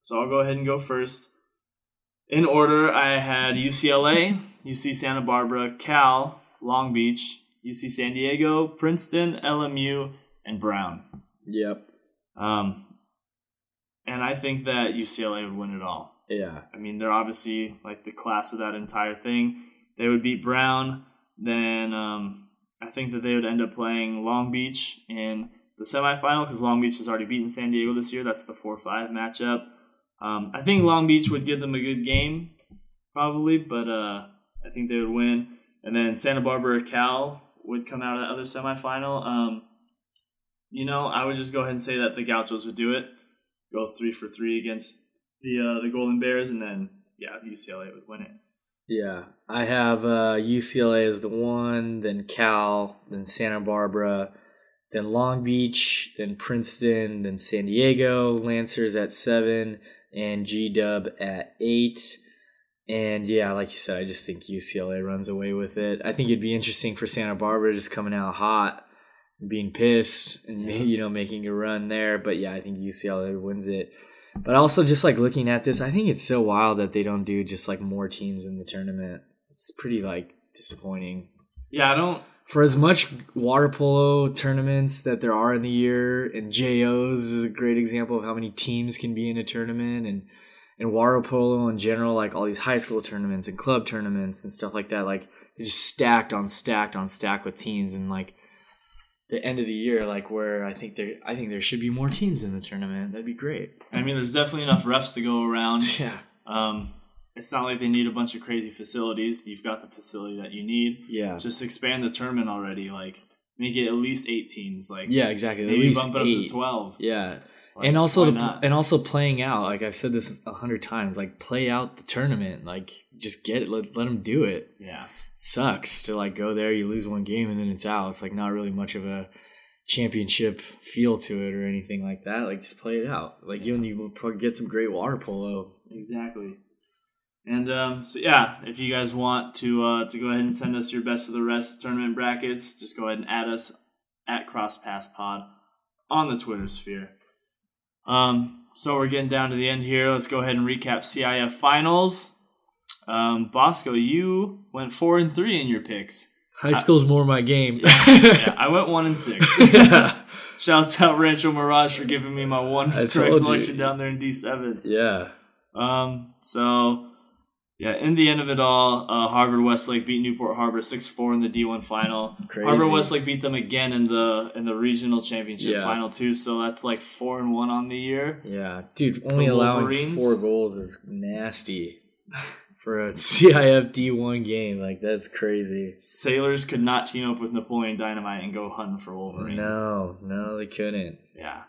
so I'll go ahead and go first. In order, I had U C L A, U C Santa Barbara, Cal, Long Beach, U C San Diego, Princeton, L M U, and Brown. Yep. Um, and I think that U C L A would win it all. Yeah. I mean, they're obviously like the class of that entire thing. They would beat Brown, then um. I think that they would end up playing Long Beach in the semifinal because Long Beach has already beaten San Diego this year. That's the four five matchup. Um, I think Long Beach would give them a good game probably, but uh, I think they would win. And then Santa Barbara Cal would come out of the other semifinal. Um, you know, I would just go ahead and say that the Gauchos would do it, go three for three against the uh, the Golden Bears, and then, yeah, U C L A would win it. Yeah, I have uh, U C L A as the one, then Cal, then Santa Barbara, then Long Beach, then Princeton, then San Diego, Lancers at seven, and G-Dub at eight. And yeah, like you said, I just think U C L A runs away with it. I think it'd be interesting for Santa Barbara just coming out hot, being pissed, and yeah. you know, making a run there. But yeah, I think U C L A wins it. But also, just like looking at this, I think it's so wild that they don't do just like more teams in the tournament. It's pretty like disappointing. Yeah, I don't. For as much water polo tournaments that there are in the year, and J O's is a great example of how many teams can be in a tournament, and, and water polo in general, like all these high school tournaments and club tournaments and stuff like that, like it's just stacked on stacked on stacked with teams, and like the end of the year, like where I think there I think there should be more teams in the tournament. That'd be great. I mean, there's definitely enough refs to go around. Yeah. Um, it's not like they need a bunch of crazy facilities. You've got the facility that you need. Yeah. Just expand the tournament already. Like, make it at least eight teams. Like, yeah, exactly. Maybe at least bump it eight. Up to twelve. Yeah. Like, and also, to, and also playing out. Like I've said this a hundred times. Like play out the tournament. Like just get it. Let let them do it. Yeah, it sucks to like go there. You lose one game and then it's out. It's like not really much of a championship feel to it or anything like that. Like just play it out. Like yeah. you and you will probably get some great water polo. Exactly. And um, so yeah, if you guys want to uh, to go ahead and send us your best of the rest tournament brackets, just go ahead and add us at Cross Pass Pod on the Twitter sphere. Um, so we're getting down to the end here. Let's go ahead and recap C I F finals. Um, Bosco, you went four and three in your picks. High school's I, more my game. Yeah, yeah, I went one and six. Yeah. Shouts out Rancho Mirage for giving me my one correct selection you. down there in D seven. Yeah. Um. So, yeah, in the end of it all, uh, Harvard Westlake beat Newport Harbor six four in the D one final. Crazy. Harvard Westlake beat them again in the in the regional championship yeah. final too. So that's like four and one on the year. Yeah, dude, only allowing four goals is nasty for a C I F D one game. Like that's crazy. Sailors could not team up with Napoleon Dynamite and go hunting for Wolverines. No, no, they couldn't. Yeah.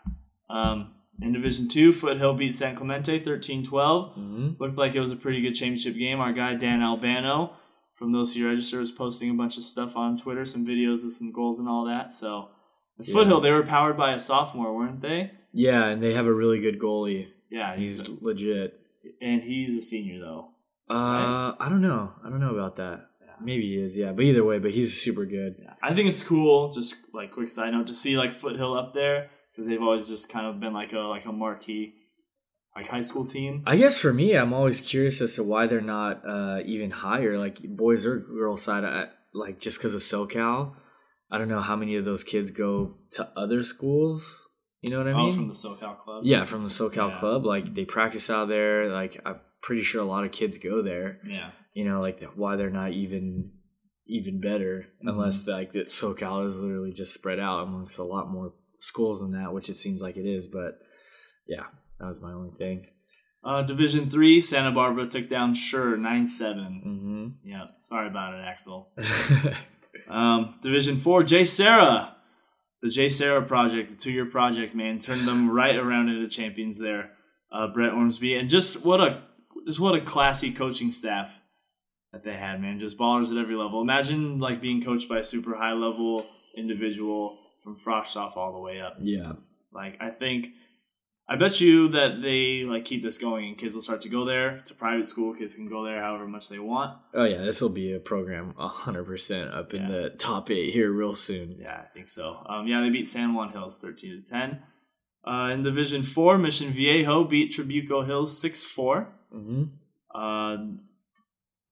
Um. In Division two, Foothill beat San Clemente thirteen twelve. Mm-hmm. Looked like it was a pretty good championship game. Our guy Dan Albano from Those Who Register was posting a bunch of stuff on Twitter, some videos of some goals and all that. So, the yeah. Foothill, they were powered by a sophomore, weren't they? Yeah, and they have a really good goalie. Yeah. He's, he's a, legit. And he's a senior, though. Uh, right? I don't know. I don't know about that. Maybe he is, yeah. But either way, but he's super good. Yeah. I think it's cool, just like quick side note, to see like Foothill up there. Because they've always just kind of been like a like a marquee, like high school team. I guess for me, I'm always curious as to why they're not uh, even higher, like boys or girls side, I, like just because of SoCal. I don't know how many of those kids go to other schools. You know what I oh, mean? Oh, from the SoCal club. Yeah, from the SoCal yeah. club. Like they practice out there. Like I'm pretty sure a lot of kids go there. Yeah. You know, like the, why they're not even even better, mm-hmm. unless like that SoCal is literally just spread out amongst a lot more schools than that, which it seems like it is, but yeah, that was my only thing. Uh, Division three, Santa Barbara took down Sure nine seven. Mm-hmm. Yeah, sorry about it, Axel. um, Division four, J. Sarah, the J. Sarah project, the two-year project, man, turned them right around into champions there. Uh, Brett Ormsby, and just what a just what a classy coaching staff that they had, man. Just ballers at every level. Imagine like being coached by a super high-level individual. From Frosthoff all the way up. Yeah. Like, I think, I bet you that they, like, keep this going and kids will start to go there. It's a private school. Kids can go there however much they want. Oh, yeah. This will be a program one hundred percent up yeah. in the top eight here real soon. Yeah, I think so. Um, yeah, they beat San Juan Hills thirteen to ten. Uh, in Division four, Mission Viejo beat Tribuco Hills six four. Mm-hmm. Uh,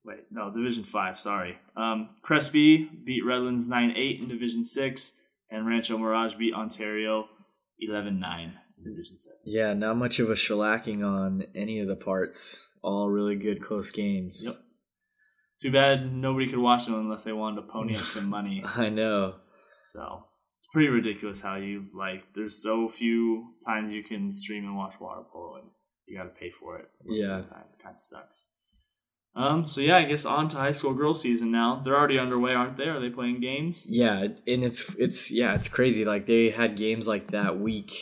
wait, no, Division five, sorry. Um, Crespi beat Redlands nine eight in Division six. And Rancho Mirage beat Ontario eleven nine in Division seven. Yeah, not much of a shellacking on any of the parts. All really good, close games. Yep. Too bad nobody could watch them unless they wanted to pony up some money. I know. So, it's pretty ridiculous how you, like, there's so few times you can stream and watch water polo, and you got to pay for it. Yeah. It kind of sucks. Um, so, yeah, I guess on to high school girls season now. They're already underway, aren't they? Are they playing games? Yeah, and it's, it's yeah, it's crazy. Like, they had games like that week,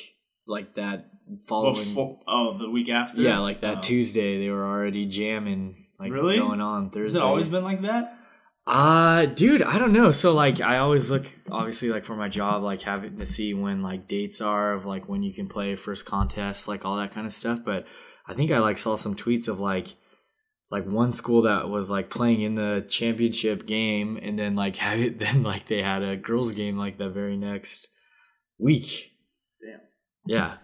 like that following. Before, oh, the week after? Yeah, like that oh. Tuesday. They were already jamming, like, really? Going on Thursday. Has it always been like that? Uh, dude, I don't know. So, like, I always look, obviously, like, for my job, like, having to see when, like, dates are of, like, when you can play first contest, like, all that kind of stuff. But I think I, like, saw some tweets of, like, like one school that was like playing in the championship game and then like have it then like they had a girls game like the very next week. Damn. Yeah.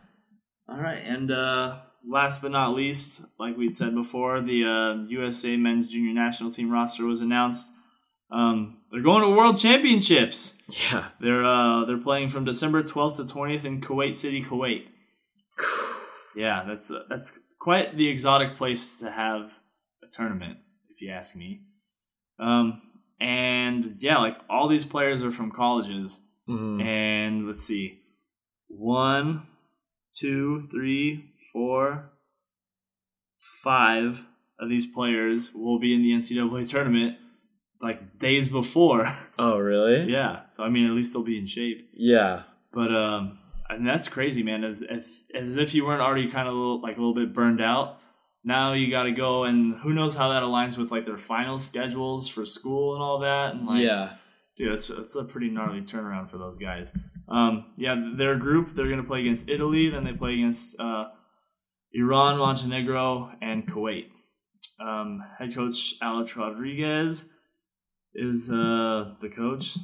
All right. And uh, last but not least, like we'd said before, the uh, U S A men's junior national team roster was announced. Um, they're going to world championships. Yeah. They're uh, they're playing from December twelfth to twentieth in Kuwait City, Kuwait. Yeah, that's uh, that's quite the exotic place to have a tournament, if you ask me. Um, and yeah, like all these players are from colleges. Mm-hmm. And let's see. One, two, three, four, five of these players will be in the N C double A tournament like days before. Oh, really? Yeah. So, I mean, at least they'll be in shape. Yeah. But um, and that's crazy, man. As if as if you weren't already kind of a little, like a little bit burned out. Now you got to go, and who knows how that aligns with like their final schedules for school and all that. And like, yeah, dude, it's it's a pretty gnarly turnaround for those guys. Um, yeah, their group, they're gonna play against Italy, then they play against uh, Iran, Montenegro, and Kuwait. Um, head coach Alex Rodriguez is uh, the coach.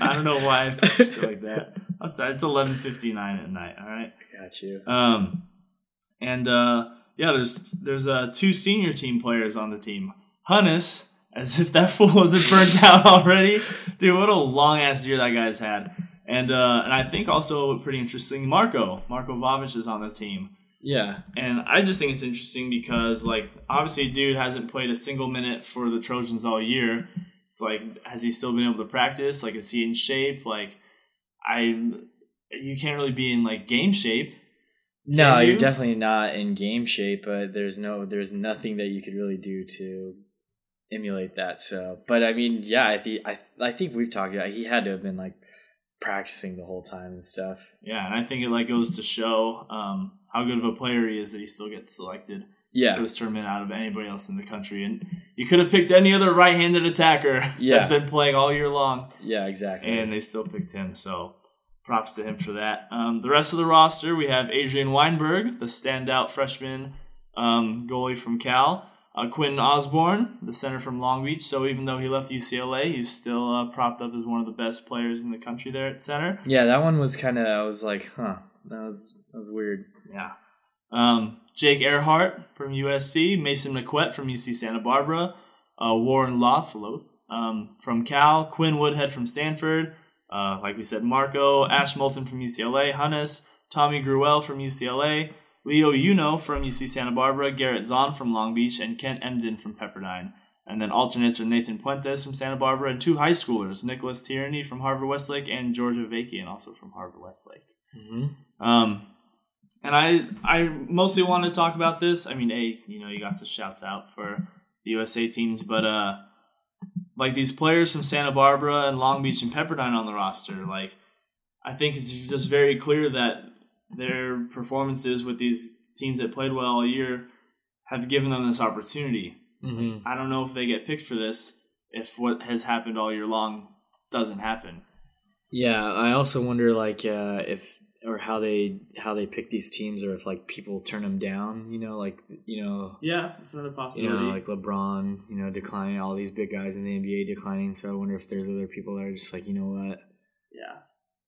I don't know why I put it like that. It's eleven fifty nine at night. All right, I got you. Um, and uh. Yeah, there's there's uh, two senior team players on the team. Hunnis, as if that fool wasn't burnt out already. Dude, what a long-ass year that guy's had. And uh, and I think also pretty interesting, Marco. Marco Vavic is on the team. Yeah. And I just think it's interesting because, like, obviously dude hasn't played a single minute for the Trojans all year. It's like, has he still been able to practice? Like, is he in shape? Like, I, you can't really be in, like, game shape. Can no, you? You're definitely not in game shape, but there's no, there's nothing that you could really do to emulate that. So, but I mean, yeah, I think I, I think we've talked about. He had to have been like practicing the whole time and stuff. Yeah, and I think it like goes to show um, how good of a player he is that he still gets selected. Yeah, for this tournament out of anybody else in the country, and you could have picked any other right-handed attacker yeah. that's been playing all year long. Yeah, exactly. And they still picked him, so. Props to him for that. Um, the rest of the roster, we have Adrian Weinberg, the standout freshman um, goalie from Cal. Uh, Quentin Osborne, the center from Long Beach. So even though he left U C L A, he's still uh, propped up as one of the best players in the country there at center. Yeah, that one was kind of, I was like, huh, that was that was weird. Yeah. Um, Jake Earhart from U S C. Mason McQuett from U C Santa Barbara. Uh, Warren Loth um, from Cal. Quinn Woodhead from Stanford. Uh, like we said, Marco, Ash Moulton from U C L A, Hunnis, Tommy Gruel from U C L A, Leo Uno from U C Santa Barbara, Garrett Zahn from Long Beach, and Kent Emden from Pepperdine. And then alternates are Nathan Puentes from Santa Barbara and two high schoolers, Nicholas Tierney from Harvard-Westlake and Georgia Vakian, also from Harvard-Westlake. Mm-hmm. Um, and I I mostly want to talk about this. I mean, A, you know, you got some shouts out for the U S A teams, but... uh. Like, these players from Santa Barbara and Long Beach and Pepperdine on the roster, like, I think it's just very clear that their performances with these teams that played well all year have given them this opportunity. Mm-hmm. I don't know if they get picked for this if what has happened all year long doesn't happen. Yeah, I also wonder, like, uh, if or how they how they pick these teams or if, like, people turn them down, you know, like, you know. Yeah, it's another possibility. You know, like LeBron, you know, declining, all these big guys in the N B A declining. So I wonder if there's other people that are just like, you know what. Yeah.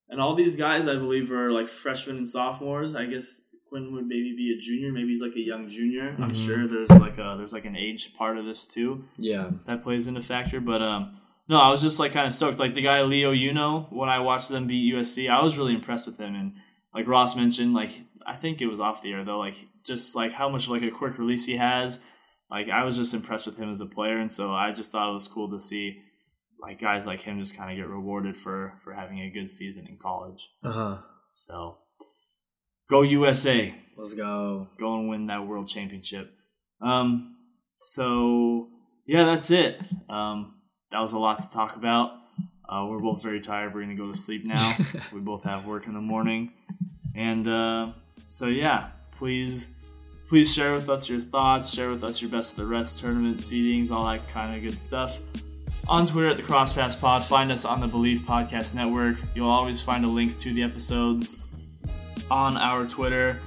And all these guys, I believe, are, like, freshmen and sophomores. I guess Quinn would maybe be a junior. Maybe he's, like, a young junior. Mm-hmm. I'm sure there's, like, a there's like an age part of this, too. Yeah. That plays into factor. But, um. No, I was just, like, kind of stoked. Like, the guy Leo Uno, when I watched them beat U S C, I was really impressed with him. And, like, Ross mentioned, like, I think it was off the air, though, like, just, like, how much, like, a quick release he has. Like, I was just impressed with him as a player. And so I just thought it was cool to see, like, guys like him just kind of get rewarded for, for having a good season in college. Uh-huh. So, go U S A. Let's go. Go and win that world championship. Um. So, yeah, that's it. Um. That was a lot to talk about. Uh, we're both very tired. We're going to go to sleep now. We both have work in the morning. And uh, so, yeah, please please share with us your thoughts. Share with us your best of the rest, tournament seedings, all that kind of good stuff. On Twitter at the Cross Pass Pod. Find us on the Believe Podcast Network. You'll always find a link to the episodes on our Twitter.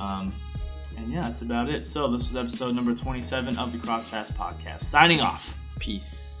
Um, and, yeah, that's about it. So this was episode number twenty-seven of the Cross Pass Podcast. Signing off. Peace.